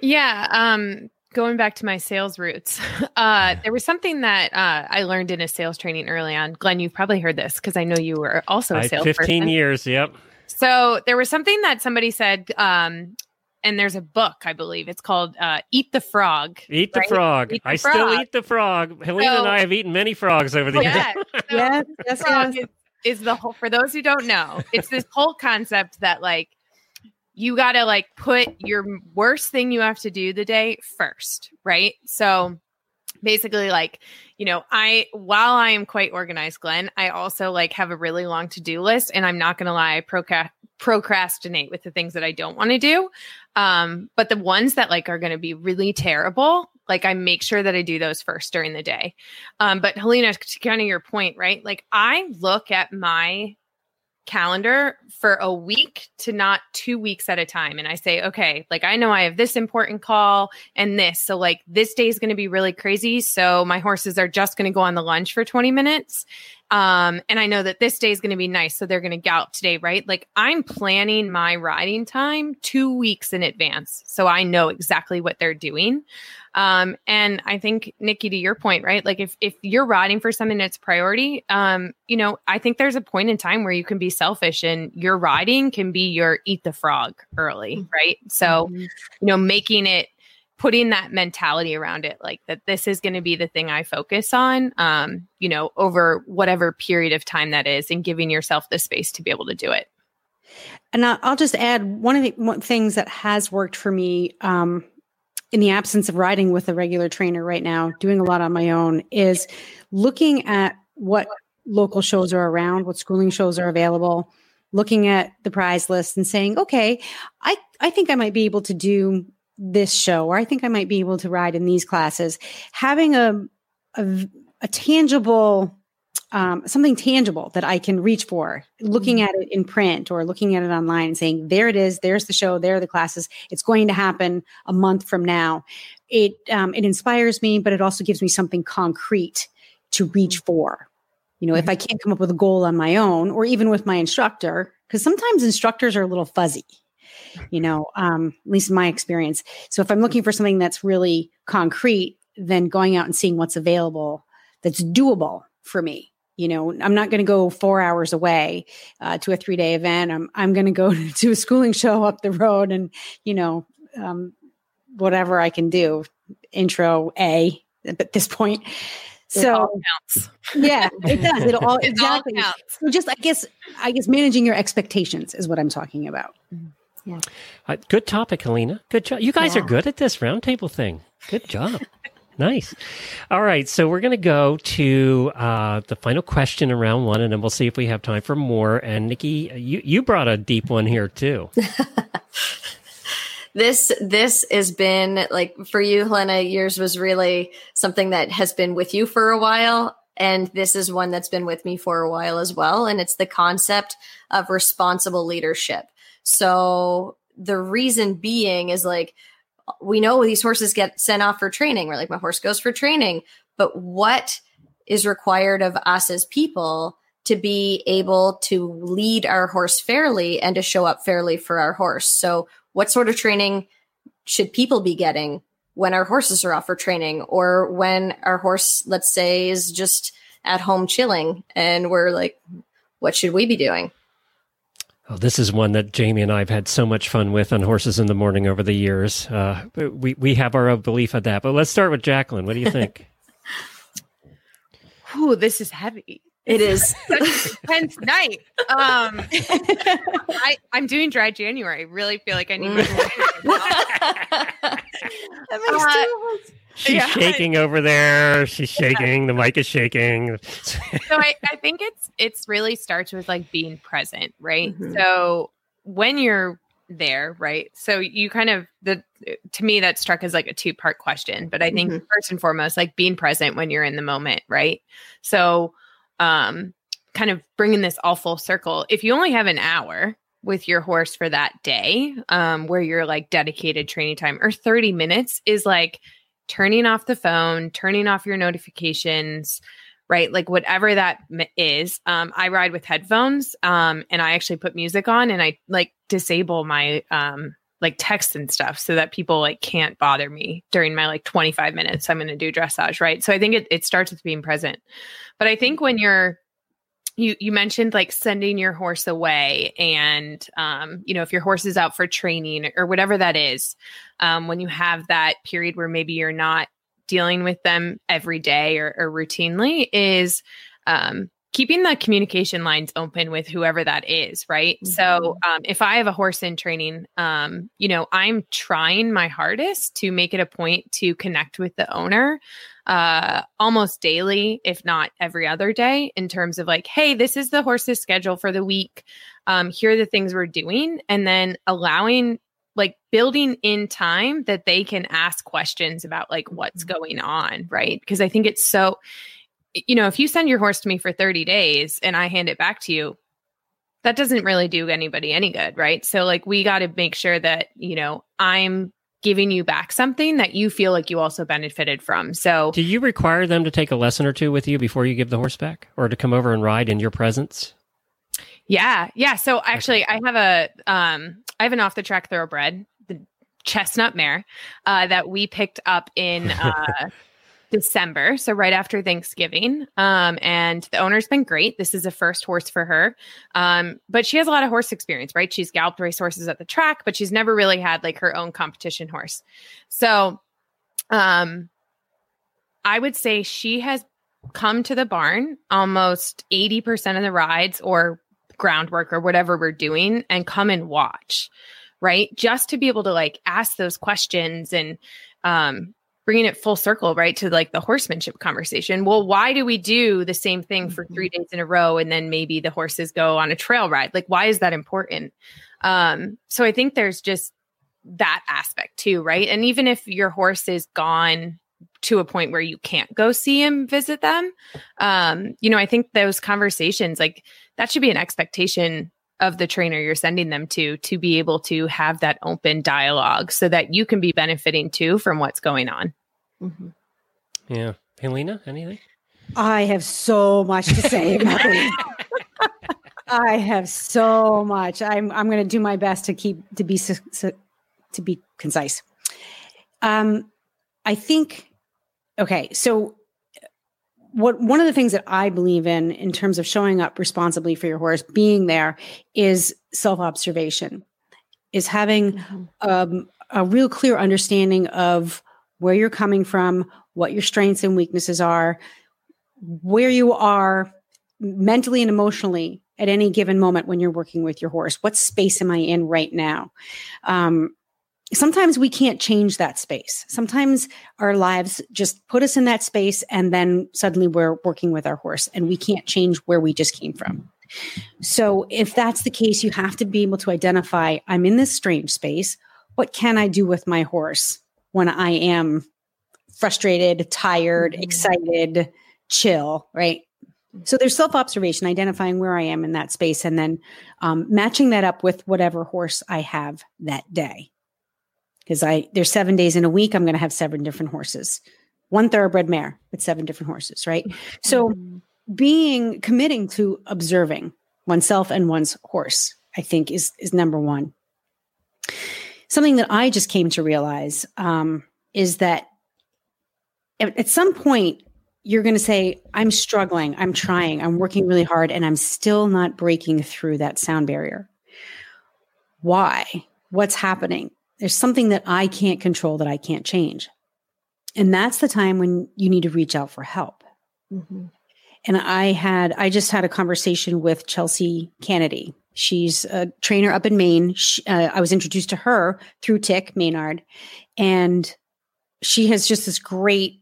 Yeah, um... Going back to my sales roots, uh, there was something that uh, I learned in a sales training early on. Glenn, you've probably heard this because I know you were also a salesperson. fifteen years, yep. So there was something that somebody said, um, and there's a book, I believe. It's called uh, Eat the Frog. Eat the right? Frog. Eat the I frog. Still eat the frog. Helena so, and I have eaten many frogs over the yeah, years. So yeah, the frog is, is the whole, for those who don't know, it's this whole concept that, like, you got to like put your worst thing you have to do the day first, right? So basically, like, you know, I, while I am quite organized, Glenn, I also like have a really long to-do list, and I'm not going to lie, I procrast- procrastinate with the things that I don't want to do. Um, but the ones that like are going to be really terrible, like I make sure that I do those first during the day. Um, but Helena, to kind of your point, right? Like I look at my calendar for a week to not two weeks at a time. And I say, okay, like I know I have this important call and this. So like this day is going to be really crazy. So my horses are just going to go on the lunge for twenty minutes. Um, and I know that this day is going to be nice. So they're going to gallop today, right? Like I'm planning my riding time two weeks in advance. So I know exactly what they're doing. Um, and I think, Nikki, to your point, right? Like if, if you're riding for something that's priority, um, you know, I think there's a point in time where you can be selfish and your riding can be your eat the frog early. Right. So, mm-hmm. you know, making it, putting that mentality around it, like that this is going to be the thing I focus on, um, you know, over whatever period of time that is, and giving yourself the space to be able to do it. And I'll just add one of the one things that has worked for me, um, in the absence of riding with a regular trainer right now, doing a lot on my own, is looking at what local shows are around, what schooling shows are available, looking at the prize list and saying, okay, I, I think I might be able to do this show, or I think I might be able to ride in these classes. Having a, a, a tangible, um, something tangible that I can reach for, looking at it in print or looking at it online and saying, there it is, there's the show, there are the classes. It's going to happen a month from now. It, um, it inspires me, but it also gives me something concrete to reach for. You know, if I can't come up with a goal on my own or even with my instructor, because sometimes instructors are a little fuzzy, you know, um, at least in my experience. So if I'm looking for something that's really concrete, then going out and seeing what's available that's doable for me. You know, I'm not going to go four hours away uh, to a three day event. I'm I'm going to go to a schooling show up the road and, you know, um, whatever I can do, intro A at this point. So it yeah, it does. It all it exactly. All so just I guess I guess managing your expectations is what I'm talking about. Mm-hmm. Yeah. Uh, good topic, Helena. Good job. You guys yeah. are good at this roundtable thing. Good job. Nice. All right. So we're going to go to uh, the final question in round one, and then we'll see if we have time for more. And Nikki, you, you brought a deep one here too. This this has been, like, for you, Helena, yours was really something that has been with you for a while. And this is one that's been with me for a while as well. And it's the concept of responsible leadership. So the reason being is, like, we know these horses get sent off for training. We're like, my horse goes for training, but what is required of us as people to be able to lead our horse fairly and to show up fairly for our horse? So what sort of training should people be getting when our horses are off for training, or when our horse, let's say, is just at home chilling and we're like, what should we be doing? Oh, this is one that Jamie and I have had so much fun with on Horses in the Morning over the years. Uh, we we have our own belief of that, but let's start with Jacqueline. What do you think? Ooh, this is heavy. It is such an intense night. Um, I, I'm doing dry January. I really feel like I need. That makes two of us. She's yeah. shaking over there. She's shaking. Yeah. The mic is shaking. So I, I think it's it's really starts with, like, being present, right? Mm-hmm. So when you're there, right? So you kind of the to me that struck as like a two part question, but I think mm-hmm. first and foremost, like being present when you're in the moment, right? So, um, kind of bringing this all full circle. If you only have an hour with your horse for that day, um, where you're like dedicated training time, or thirty minutes is like turning off the phone, turning off your notifications, right? Like whatever that is. Um, I ride with headphones, um, and I actually put music on, and I like disable my, um, like text and stuff so that people like can't bother me during my like twenty-five minutes. I'm going to do dressage. Right. So I think it, it starts with being present, but I think when you're, You you mentioned like sending your horse away, and, um, you know, if your horse is out for training or whatever that is, um, when you have that period where maybe you're not dealing with them every day or, or routinely, is um, keeping the communication lines open with whoever that is, right? Mm-hmm. So um, if I have a horse in training, um, you know, I'm trying my hardest to make it a point to connect with the owner Uh, almost daily, if not every other day, in terms of like, hey, this is the horse's schedule for the week. Um, here are the things we're doing. And then allowing, like, building in time that they can ask questions about like what's going on, right? Because I think it's so, you know, if you send your horse to me for thirty days and I hand it back to you, that doesn't really do anybody any good, right? So like, we got to make sure that, you know, I'm giving you back something that you feel like you also benefited from. So do you require them to take a lesson or two with you before you give the horse back, or to come over and ride in your presence? Yeah. Yeah. So actually I have a, um, I have an off the track thoroughbred, the chestnut mare, uh, that we picked up in, uh, December. So right after Thanksgiving. Um, and the owner's been great. This is a first horse for her. Um, but she has a lot of horse experience, right? She's galloped race horses at the track, but she's never really had like her own competition horse. So, um, I would say she has come to the barn almost eighty percent of the rides or groundwork or whatever we're doing, and come and watch, right? Just to be able to like ask those questions and, um, bringing it full circle, right, to like the horsemanship conversation. Well, why do we do the same thing for three days in a row? And then maybe the horses go on a trail ride. Like, why is that important? Um, so I think there's just that aspect too, right? And even if your horse is gone to a point where you can't go see him, visit them, um, you know, I think those conversations, like that should be an expectation of the trainer you're sending them to, to be able to have that open dialogue so that you can be benefiting too from what's going on. Mm-hmm. Yeah. Helena, anything? I have so much to say about it. I have so much. I'm I'm going to do my best to keep to be su- su- to be concise. Um, I think. Okay, so what one of the things that I believe in in terms of showing up responsibly for your horse, being there, is self-observation, is having mm-hmm. um, a real clear understanding of where you're coming from, what your strengths and weaknesses are, where you are mentally and emotionally at any given moment when you're working with your horse. What space am I in right now? Um, sometimes we can't change that space. Sometimes our lives just put us in that space, and then suddenly we're working with our horse and we can't change where we just came from. So if that's the case, you have to be able to identify, I'm in this strange space. What can I do with my horse when I am frustrated, tired, excited, chill, right? So there's self-observation, identifying where I am in that space, and then um, matching that up with whatever horse I have that day. Because I there's seven days in a week, I'm going to have seven different horses. One thoroughbred mare with seven different horses, right? So being, committing to observing oneself and one's horse, I think is is number one. Something that I just came to realize um, is that at, at some point you're going to say, I'm struggling, I'm trying, I'm working really hard, and I'm still not breaking through that sound barrier. Why? What's happening? There's something that I can't control, that I can't change. And that's the time when you need to reach out for help. Mm-hmm. And I had, I just had a conversation with Chelsea Kennedy. She's a trainer up in Maine. She, uh, I was introduced to her through Tick Maynard, and she has just this great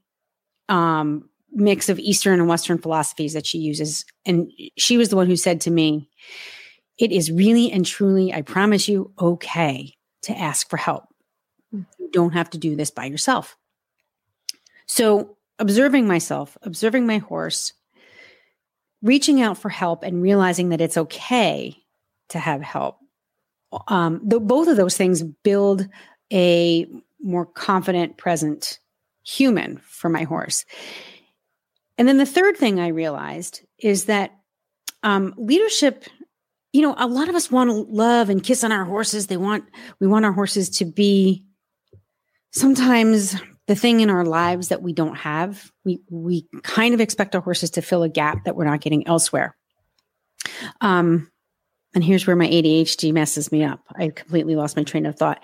um, mix of Eastern and Western philosophies that she uses. And she was the one who said to me, it is really and truly, I promise you, okay to ask for help. You don't have to do this by yourself. So observing myself, observing my horse, reaching out for help, and realizing that it's okay to have help. Um, the, both of those things build a more confident, present human for my horse. And then the third thing I realized is that um, leadership, you know, a lot of us want to love and kiss on our horses. They want, we want our horses to be sometimes the thing in our lives that we don't have. We, we kind of expect our horses to fill a gap that we're not getting elsewhere. Um, And here's where my A D H D messes me up. I completely lost my train of thought.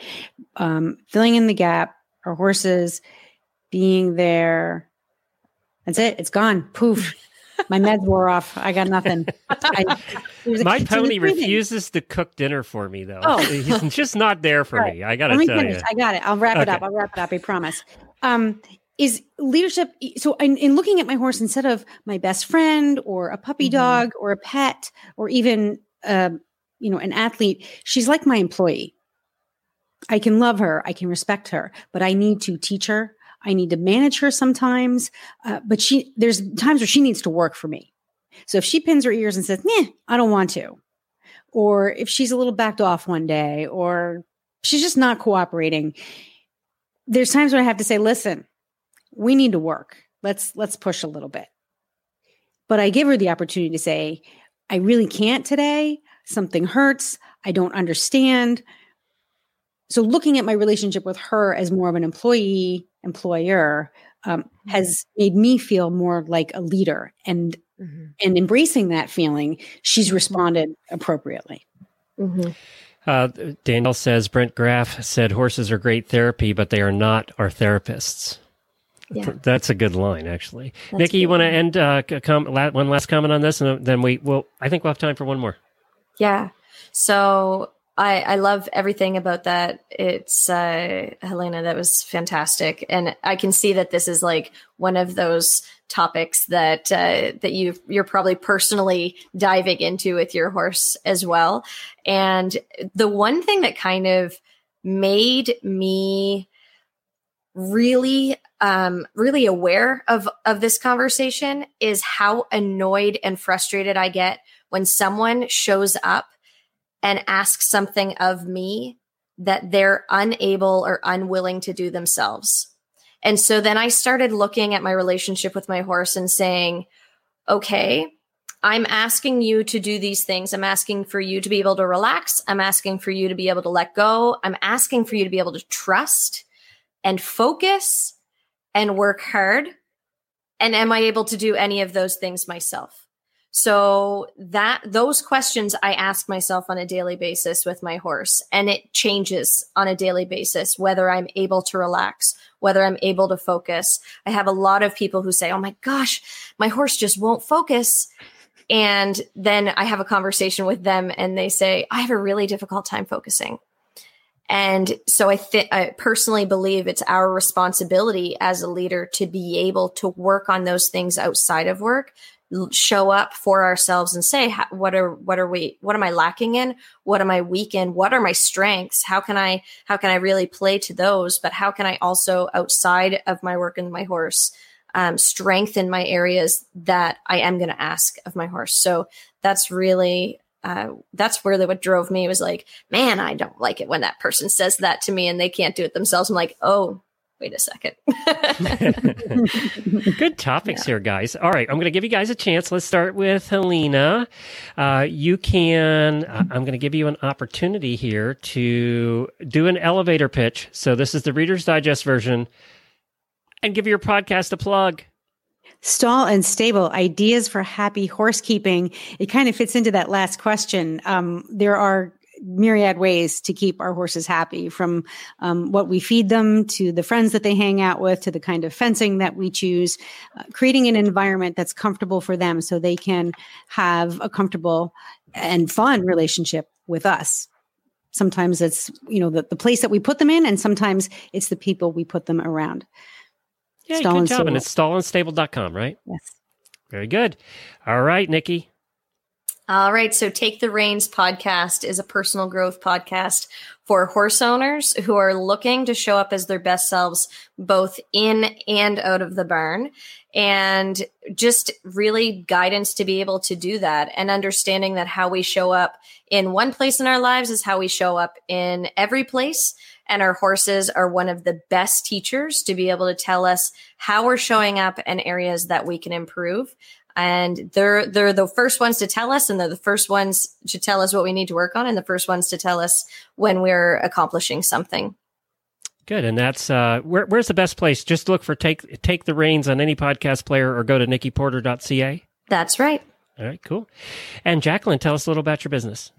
Um, filling in the gap, our horses being there. That's it. It's gone. Poof. My meds wore off. I got nothing. I, my pony refuses to cook dinner for me, though. Oh. He's just not there for right. me. I got to tell finish. you. I got it. I'll wrap okay. it up. I'll wrap it up. I promise. Um, is leadership. So in, in looking at my horse, instead of my best friend or a puppy mm-hmm. dog or a pet or even Uh, you know, an athlete, she's like my employee. I can love her. I can respect her, but I need to teach her. I need to manage her sometimes. Uh, but she, there's times where she needs to work for me. So if she pins her ears and says, nah, I don't want to, or if she's a little backed off one day, or she's just not cooperating, there's times when I have to say, listen, we need to work. Let's, let's push a little bit. But I give her the opportunity to say, I really can't today. Something hurts. I don't understand. So looking at my relationship with her as more of an employee, employer, um, mm-hmm. has made me feel more like a leader, and mm-hmm. and embracing that feeling, she's responded appropriately. Mm-hmm. Uh, Danielle says, Brent Graff said, horses are great therapy, but they are not our therapists. Yeah. That's a good line, actually. That's Nikki, you want to end uh, com- la- one last comment on this? And then we will, I think we'll have time for one more. Yeah. So I, I love everything about that. It's uh, Helena, that was fantastic. And I can see that this is like one of those topics that uh, that you you're probably personally diving into with your horse as well. And the one thing that kind of made me really um, really aware of of this conversation is how annoyed and frustrated I get when someone shows up and asks something of me that they're unable or unwilling to do themselves. And so then I started looking at my relationship with my horse and saying, okay, I'm asking you to do these things. I'm asking for you to be able to relax. I'm asking for you to be able to let go. I'm asking for you to be able to trust and focus and work hard. And am I able to do any of those things myself? So that those questions I ask myself on a daily basis with my horse, and it changes on a daily basis, whether I'm able to relax, whether I'm able to focus. I have a lot of people who say, oh my gosh, my horse just won't focus. And then I have a conversation with them and they say, I have a really difficult time focusing. And so I, th- I personally believe it's our responsibility as a leader to be able to work on those things outside of work, show up for ourselves and say, what are, what are we, what am I lacking in? What am I weak in? What are my strengths? How can I, how can I really play to those? But how can I also, outside of my work and my horse, um, strengthen my areas that I am going to ask of my horse? So that's really, Uh, that's really what drove me. It was like, man, I don't like it when that person says that to me and they can't do it themselves. I'm like, oh, wait a second. Good topics yeah. here, guys. All right. I'm going to give you guys a chance. Let's start with Helena. Uh, you can, uh, I'm going to give you an opportunity here to do an elevator pitch. So this is the Reader's Digest version, and give your podcast a plug. Stall and Stable, ideas for happy horsekeeping. It kind of fits into that last question. Um, there are myriad ways to keep our horses happy, from um, what we feed them, to the friends that they hang out with, to the kind of fencing that we choose, uh, creating an environment that's comfortable for them so they can have a comfortable and fun relationship with us. Sometimes it's, you know, the, the place that we put them in, and sometimes it's the people we put them around. Yeah, Stall good job. Stable. And it's stall and stable dot com, right? Yes. Very good. All right, Nikki. All right. So Take the Reins podcast is a personal growth podcast for horse owners who are looking to show up as their best selves, both in and out of the barn, and just really guidance to be able to do that, and understanding that how we show up in one place in our lives is how we show up in every place. And our horses are one of the best teachers to be able to tell us how we're showing up and areas that we can improve. And they're they're the first ones to tell us, and they're the first ones to tell us what we need to work on, and the first ones to tell us when we're accomplishing something. Good. And that's uh, where, where's the best place? Just look for Take Take the Reins on any podcast player, or go to nikki porter dot c a. That's right. All right, cool. And Jacqueline, tell us a little about your business.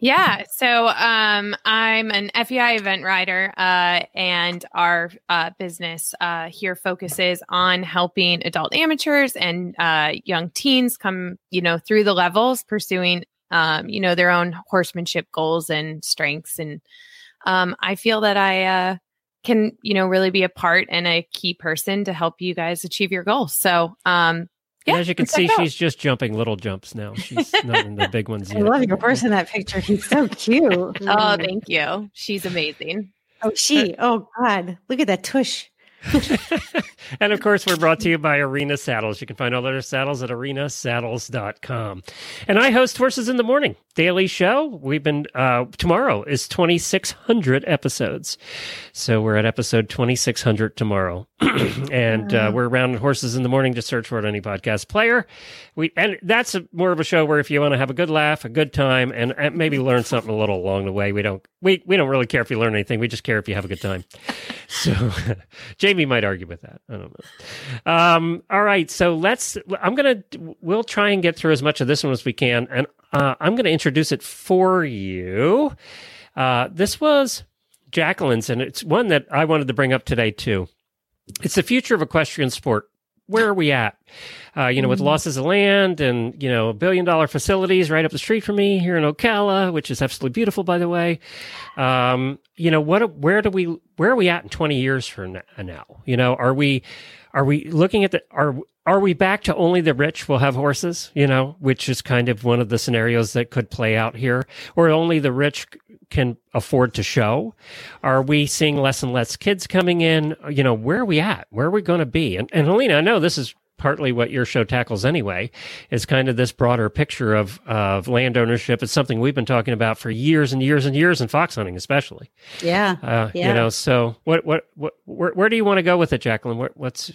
Yeah. So um, I'm an F E I event rider, uh, and our uh, business uh, here focuses on helping adult amateurs and uh, young teens come, you know, through the levels, pursuing, um, you know, their own horsemanship goals and strengths. And um, I feel that I uh, can, you know, really be a part and a key person to help you guys achieve your goals. So um Yeah, as you can see, she's just jumping little jumps now. She's not in the big ones yet. I love your horse in that picture. He's so cute. Oh, thank you. She's amazing. Oh, she. Oh, God. Look at that tush. And of course, we're brought to you by Arena Saddles. You can find all their saddles at arena saddles dot com. And I host Horses in the Morning, daily show. We've been, uh, tomorrow is twenty-six hundred episodes. So we're at episode twenty-six hundred tomorrow. And uh, we're around Horses in the Morning. Just search for it on any podcast player. We And that's a, more of a show where if you want to have a good laugh, a good time, and, and maybe learn something a little along the way. We don't we, we don't really care if you learn anything. We just care if you have a good time. So Jamie might argue with that. I don't know. Um, all right. So let's, I'm going to, we'll try and get through as much of this one as we can. And uh, I'm going to introduce it for you. Uh, this was Jacqueline's, and it's one that I wanted to bring up today too. It's the future of equestrian sport. Where are we at? Uh, you know, with losses of land and, you know, billion dollar facilities right up the street from me here in Ocala, which is absolutely beautiful, by the way. Um, you know, what, where do we, where are we at in twenty years from now? You know, are we, are we looking at the, are, are we back to only the rich will have horses, you know, which is kind of one of the scenarios that could play out here, or only the rich can afford to show? Are we seeing less and less kids coming in? You know, where are we at? Where are we going to be? And, and Helena, I know this is partly what your show tackles anyway, is kind of this broader picture of, of land ownership. It's something we've been talking about for years and years and years in fox hunting, especially. Yeah. Uh, yeah. You know, so what, what, what, where, where do you want to go with it, Jacqueline? What, what's,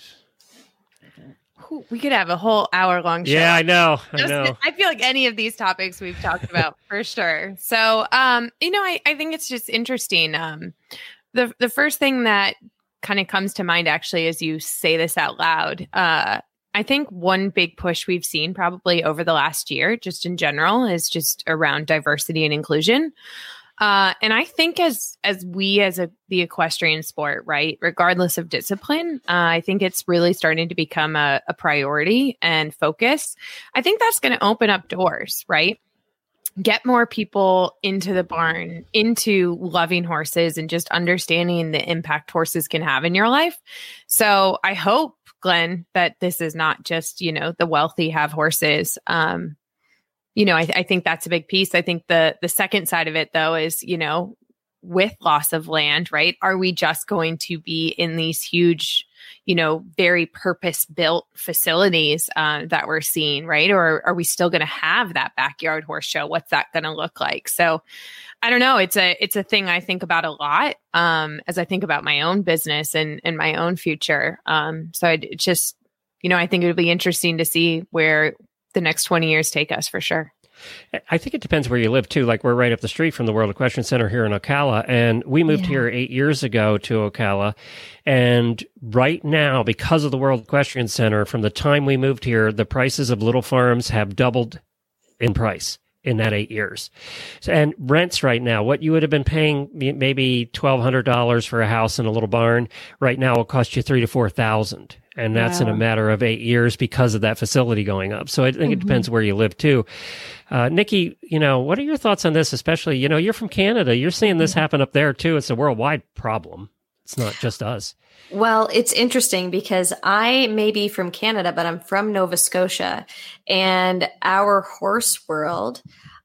we could have a whole hour long show. Yeah, I know. I know. I feel like any of these topics we've talked about for sure. So, um, you know, I, I think it's just interesting. Um, the, the first thing that kind of comes to mind actually, as you say this out loud, uh, I think one big push we've seen probably over the last year, just in general, is just around diversity and inclusion. Uh, and I think as as we as a, the equestrian sport, right, regardless of discipline, uh, I think it's really starting to become a, a priority and focus. I think that's going to open up doors, right? Get more people into the barn, into loving horses and just understanding the impact horses can have in your life. So I hope, Glenn, that this is not just, you know, the wealthy have horses. Um You know, I, th- I think that's a big piece. I think the the second side of it, though, is, you know, with loss of land, right? Are we just going to be in these huge, you know, very purpose-built facilities uh, that we're seeing, right? Or are we still going to have that backyard horse show? What's that going to look like? So I don't know. It's a it's a thing I think about a lot um, as I think about my own business and, and my own future. Um, so I'd, it's just, you know, I think it would be interesting to see where the next twenty years take us for sure. I think it depends where you live too. Like we're right up the street from the World Equestrian Center here in Ocala, and we moved yeah. here eight years ago to Ocala. And right now, because of the World Equestrian Center, from the time we moved here, the prices of little farms have doubled in price in that eight years. So, and rents right now, what you would have been paying maybe twelve hundred dollars for a house and a little barn, right now will cost you three to four thousand. And that's wow. in a matter of eight years because of that facility going up. So I think mm-hmm. it depends where you live too. Uh, Nikki, you know, what are your thoughts on this? Especially, you know, you're from Canada. You're seeing this happen up there too. It's a worldwide problem. It's not just us. Well, it's interesting because I may be from Canada, but I'm from Nova Scotia, and our horse world,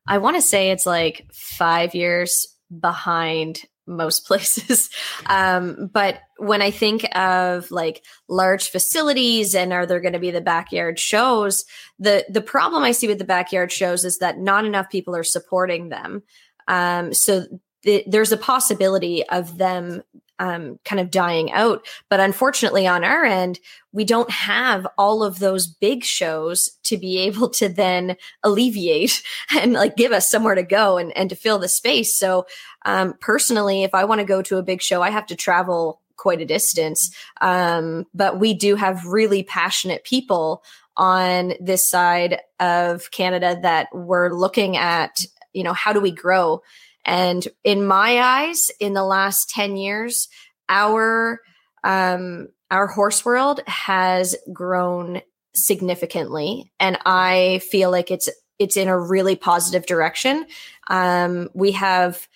I want to say it's like five years behind most places. Um, but when I think of like large facilities and are there going to be the backyard shows, the, the problem I see with the backyard shows is that not enough people are supporting them. Um, so th- there's a possibility of them um, kind of dying out. But unfortunately on our end, we don't have all of those big shows to be able to then alleviate and like give us somewhere to go and, and to fill the space. So um, personally, if I want to go to a big show, I have to travel quite a distance. Um, but we do have really passionate people on this side of Canada that we're looking at, you know, how do we grow? And in my eyes, in the last ten years, our um, our horse world has grown significantly, and I feel like it's it's in a really positive direction. Um, we have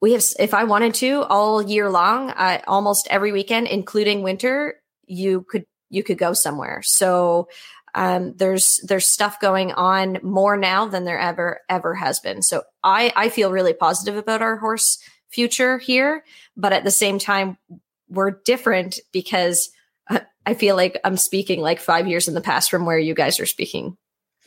we have, if I wanted to, all year long, uh, almost every weekend, including winter, you could you could go somewhere. So um, there's there's stuff going on more now than there ever ever has been. So I, I feel really positive about our horse future here, but at the same time, we're different because I feel like I'm speaking like five years in the past from where you guys are speaking,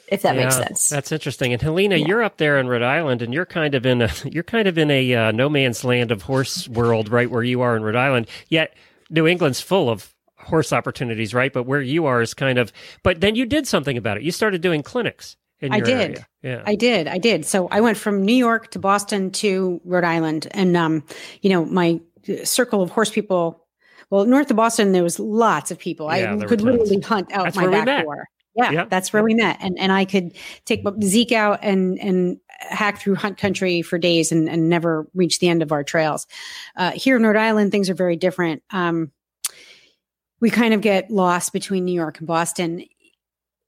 if that yeah, makes sense. That's interesting. And Helena, yeah. you're up there in Rhode Island, and you're kind of in a you're kind of in a uh, no man's land of horse world, right? Where you are in Rhode Island, yet New England's full of horse opportunities, right? But where you are is kind of. But then you did something about it. You started doing clinics. In I did. Yeah. I did. I did. So I went from New York to Boston to Rhode Island, and um, you know, my circle of horse people. Well, north of Boston, there was lots of people. Yeah, I could literally hunt out that's my back door. Yeah, yeah, that's where we met. And and I could take Zeke out and and hack through hunt country for days and, and never reach the end of our trails. Uh, here in Rhode Island, things are very different. Um, we kind of get lost between New York and Boston.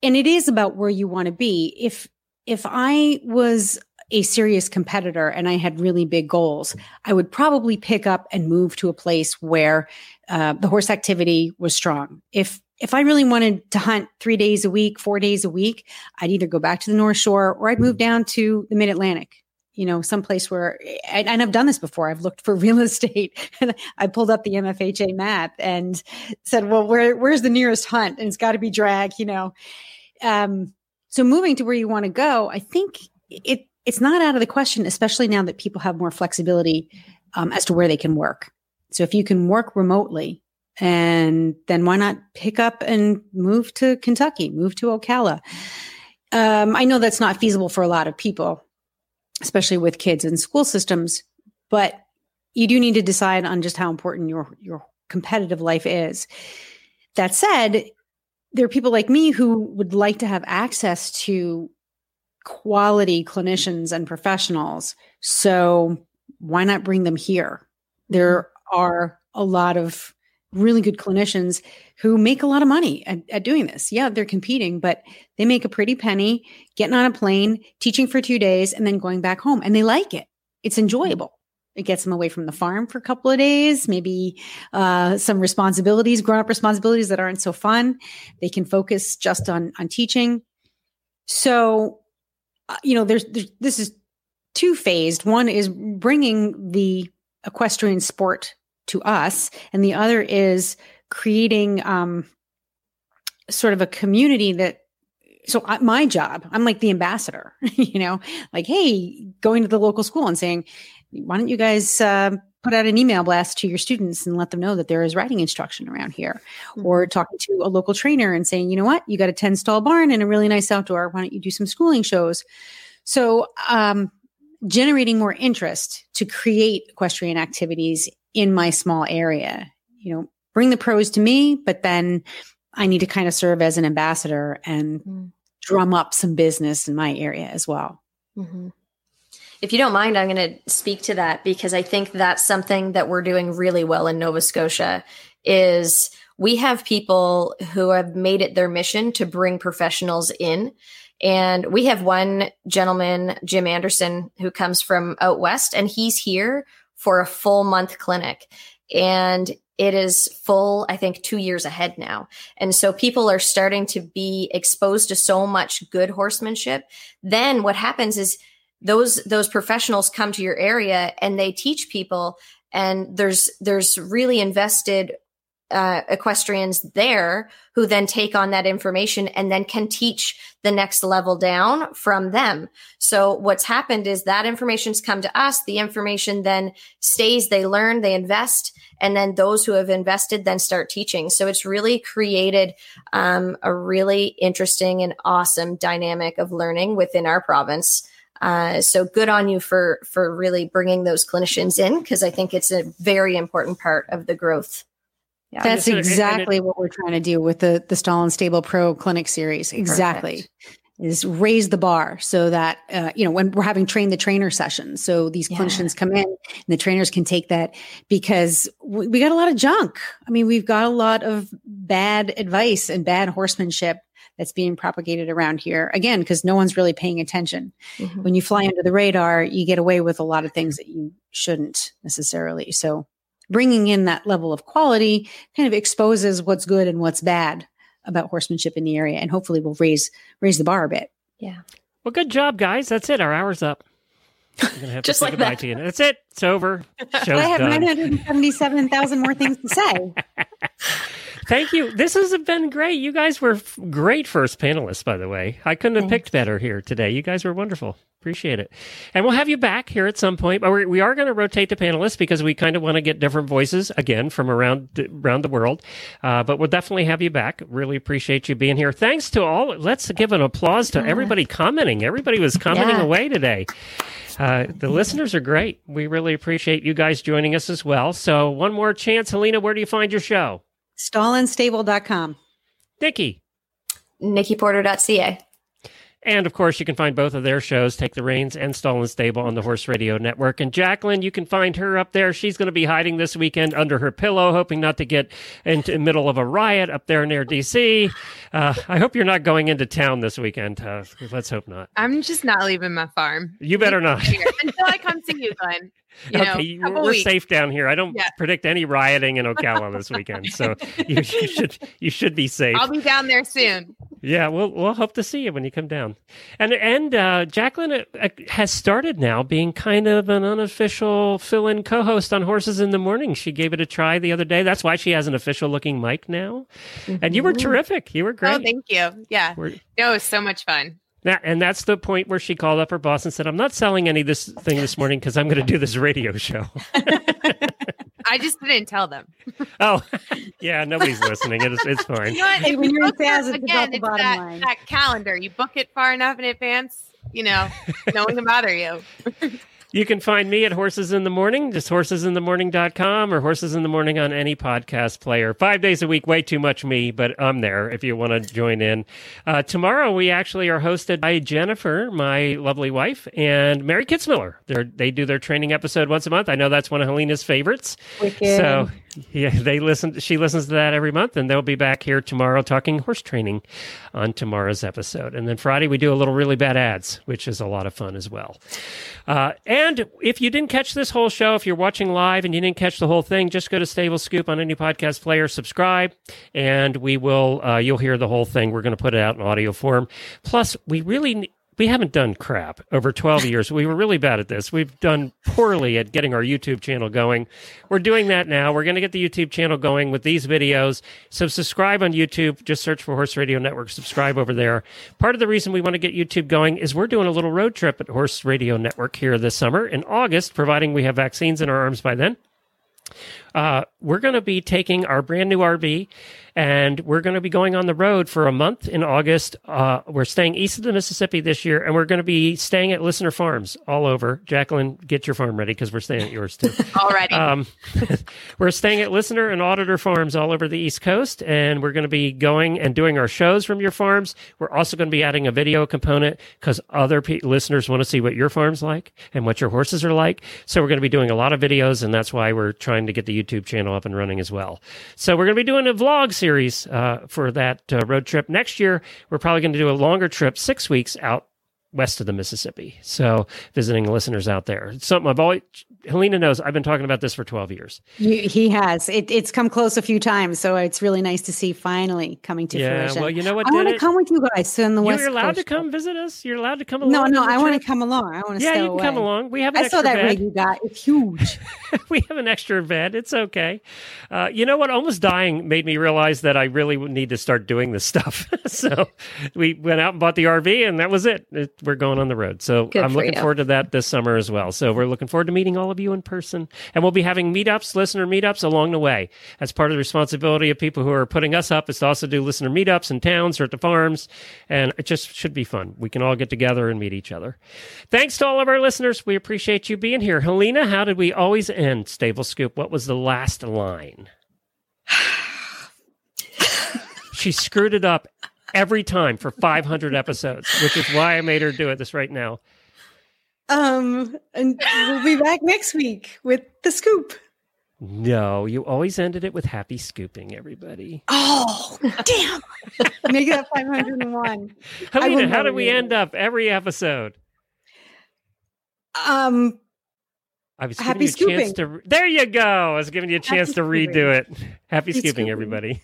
And it is about where you want to be. If if I was a serious competitor and I had really big goals, I would probably pick up and move to a place where uh, the horse activity was strong. If if I really wanted to hunt three days a week, four days a week, I'd either go back to the North Shore or I'd move down to the Mid-Atlantic, you know, someplace where, and, and I've done this before. I've looked for real estate and I pulled up the M F H A map and said, well, where where's the nearest hunt? And it's got to be drag, you know. Um, so moving to where you want to go, I think it, It's not out of the question, especially now that people have more flexibility um, as to where they can work. So if you can work remotely, and then why not pick up and move to Kentucky, move to Ocala? Um, I know that's not feasible for a lot of people, especially with kids and school systems, but you do need to decide on just how important your, your competitive life is. That said, there are people like me who would like to have access to quality clinicians and professionals. So why not bring them here? There are a lot of really good clinicians who make a lot of money at, at doing this. Yeah, they're competing, but they make a pretty penny, getting on a plane, teaching for two days, and then going back home. And they like it. It's enjoyable. It gets them away from the farm for a couple of days, maybe uh, some responsibilities, grown-up responsibilities that aren't so fun. They can focus just on, on teaching. So you know, there's, there's this is two phased. One is bringing the equestrian sport to us, and the other is creating um, sort of a community that. So I, my job, I'm like the ambassador, you know, like hey, going to the local school and saying, why don't you guys uh, put out an email blast to your students and let them know that there is riding instruction around here, mm-hmm. or talking to a local trainer and saying, you know what, you got a ten stall barn and a really nice outdoor. Why don't you do some schooling shows? So um, generating more interest to create equestrian activities in my small area, you know, bring the pros to me, but then I need to kind of serve as an ambassador and mm-hmm. drum up some business in my area as well. Mm-hmm. If you don't mind, I'm going to speak to that because I think that's something that we're doing really well in Nova Scotia is we have people who have made it their mission to bring professionals in. And we have one gentleman, Jim Anderson, who comes from out west, and he's here for a full month clinic. And it is full, I think, two years ahead now. And so people are starting to be exposed to so much good horsemanship. Then what happens is Those those professionals come to your area and they teach people, and there's there's really invested uh, equestrians there who then take on that information and then can teach the next level down from them. So what's happened is that information's come to us. The information then stays. They learn. They invest. And then those who have invested then start teaching. So it's really created um, a really interesting and awesome dynamic of learning within our province. Uh, so good on you for, for really bringing those clinicians in, because I think it's a very important part of the growth. Yeah. That's exactly it, what we're trying to do with the, the Stall and Stable Pro Clinic series. Exactly. Perfect. Is raise the bar so that, uh, you know, when we're having train the trainer sessions. So these yeah. clinicians come in and the trainers can take that, because we, we got a lot of junk. I mean, we've got a lot of bad advice and bad horsemanship that's being propagated around here, again, because no one's really paying attention. Mm-hmm. When you fly under the radar, you get away with a lot of things that you shouldn't necessarily. So bringing in that level of quality kind of exposes what's good and what's bad about horsemanship in the area, and hopefully we'll raise raise the bar a bit. Yeah. Well, good job, guys. That's it. Our hour's up. You're going to have Just to say like goodbye that. To you. That's it. It's over. Show's I have nine hundred seventy-seven thousand more things to say. Thank you. This has been great. You guys were f- great first panelists, by the way. I couldn't have Thanks. picked better here today. You guys were wonderful. Appreciate it. And we'll have you back here at some point. But we are going to rotate the panelists because we kind of want to get different voices, again, from around, around the world. Uh, but we'll definitely have you back. Really appreciate you being here. Thanks to all. Let's give an applause to everybody commenting. Everybody was commenting yeah. away today. Uh, the listeners are great. We really appreciate you guys joining us as well. So one more chance. Helena, where do you find your show? stall and stable dot com. Nikki. nikki porter dot c a. And, of course, you can find both of their shows, Take the Reins and Stall and Stable, on the Horse Radio Network. And Jacqueline, you can find her up there. She's going to be hiding this weekend under her pillow, hoping not to get into the middle of a riot up there near D C. Uh, I hope you're not going into town this weekend. Uh, let's hope not. I'm just not leaving my farm. You better not. Until I come see you, Glenn. You okay, know, we're weeks. safe down here. I don't yeah. predict any rioting in Ocala this weekend, so you, you should you should be safe. I'll be down there soon. Yeah, we'll we'll hope to see you when you come down. And and uh, Jacqueline uh, has started now being kind of an unofficial fill-in co-host on Horses in the Morning. She gave it a try the other day. That's why she has an official-looking mic now. Mm-hmm. And you were terrific. You were great. Oh, thank you. Yeah, we're, it was so much fun. That, and that's the point where she called up her boss and said, I'm not selling any of this thing this morning because I'm going to do this radio show. I just didn't tell them. Oh, yeah, nobody's listening. It's, it's fine. You know what? If when you book fast, it, it's again, it's that, that calendar. You book it far enough in advance, you know, no one can bother you. You can find me at Horses in the Morning, just horses in the morning dot com or Horses in the Morning on any podcast player. Five days a week, way too much me, but I'm there if you want to join in. Uh, tomorrow, we actually are hosted by Jennifer, my lovely wife, and Mary Kitzmiller. They're, they do their training episode once a month. I know that's one of Helena's favorites. Wicked. So yeah, they listen. She listens to that every month, and they'll be back here tomorrow talking horse training on tomorrow's episode. And then Friday, we do a little Really Bad Ads, which is a lot of fun as well. Uh, and And if you didn't catch this whole show, if you're watching live and you didn't catch the whole thing, just go to Stable Scoop on any podcast player, subscribe, and we will. Uh, you'll hear the whole thing. We're going to put it out in audio form. Plus, we really we haven't done crap over twelve years. We were really bad at this. We've done poorly at getting our YouTube channel going. We're doing that now. We're going to get the YouTube channel going with these videos. So subscribe on YouTube. Just search for Horse Radio Network. Subscribe over there. Part of the reason we want to get YouTube going is we're doing a little road trip at Horse Radio Network here this summer in August, providing we have vaccines in our arms by then. Uh, we're going to be taking our brand new R V and we're going to be going on the road for a month in August. Uh, we're staying east of the Mississippi this year and we're going to be staying at listener farms all over. Jacqueline, get your farm ready because we're staying at yours too. Already. Um, we're staying at listener and auditor farms all over the East Coast and we're going to be going and doing our shows from your farms. We're also going to be adding a video component because other pe- listeners want to see what your farm's like and what your horses are like. So we're going to be doing a lot of videos and that's why we're trying to get the YouTube channel up and running as well. So we're going to be doing a vlog series uh, for that uh, road trip. Next year, we're probably going to do a longer trip, six weeks out west of the Mississippi. So visiting listeners out there. It's something I've always, Helena knows, I've been talking about this for twelve years. You, he has. It, it's come close a few times, so it's really nice to see finally coming to yeah, fruition. Well, you know what? I want to come with you guys in the West Coast. You're allowed to come visit us? You're allowed to come along? No, no, I want to come along. I want to yeah, stay away. Yeah, you can come along. We have an I extra saw that bed. rig you got. It's huge. We have an extra bed. It's okay. Uh, you know what? Almost dying made me realize that I really need to start doing this stuff. So we went out and bought the R V, and that was it. it We're going on the road. So Good I'm for looking you. forward to that this summer as well. So we're looking forward to meeting all of you in person. And we'll be having meetups, listener meetups along the way. That's part of the responsibility of people who are putting us up is to also do listener meetups in towns or at the farms. And it just should be fun. We can all get together and meet each other. Thanks to all of our listeners. We appreciate you being here. Helena, how did we always end Stable Scoop? What was the last line? She screwed it up every time for five hundred episodes, which is why I made her do it this right now. Um, and we'll be back next week with the scoop. No, you always ended it with happy scooping, everybody. Oh, damn. Make it up five hundred one. Helena, how do we end up every episode? Um, I was happy scooping. To re- there you go. I was giving you a happy chance to redo scooping. it. Happy, happy scooping, scooping, everybody.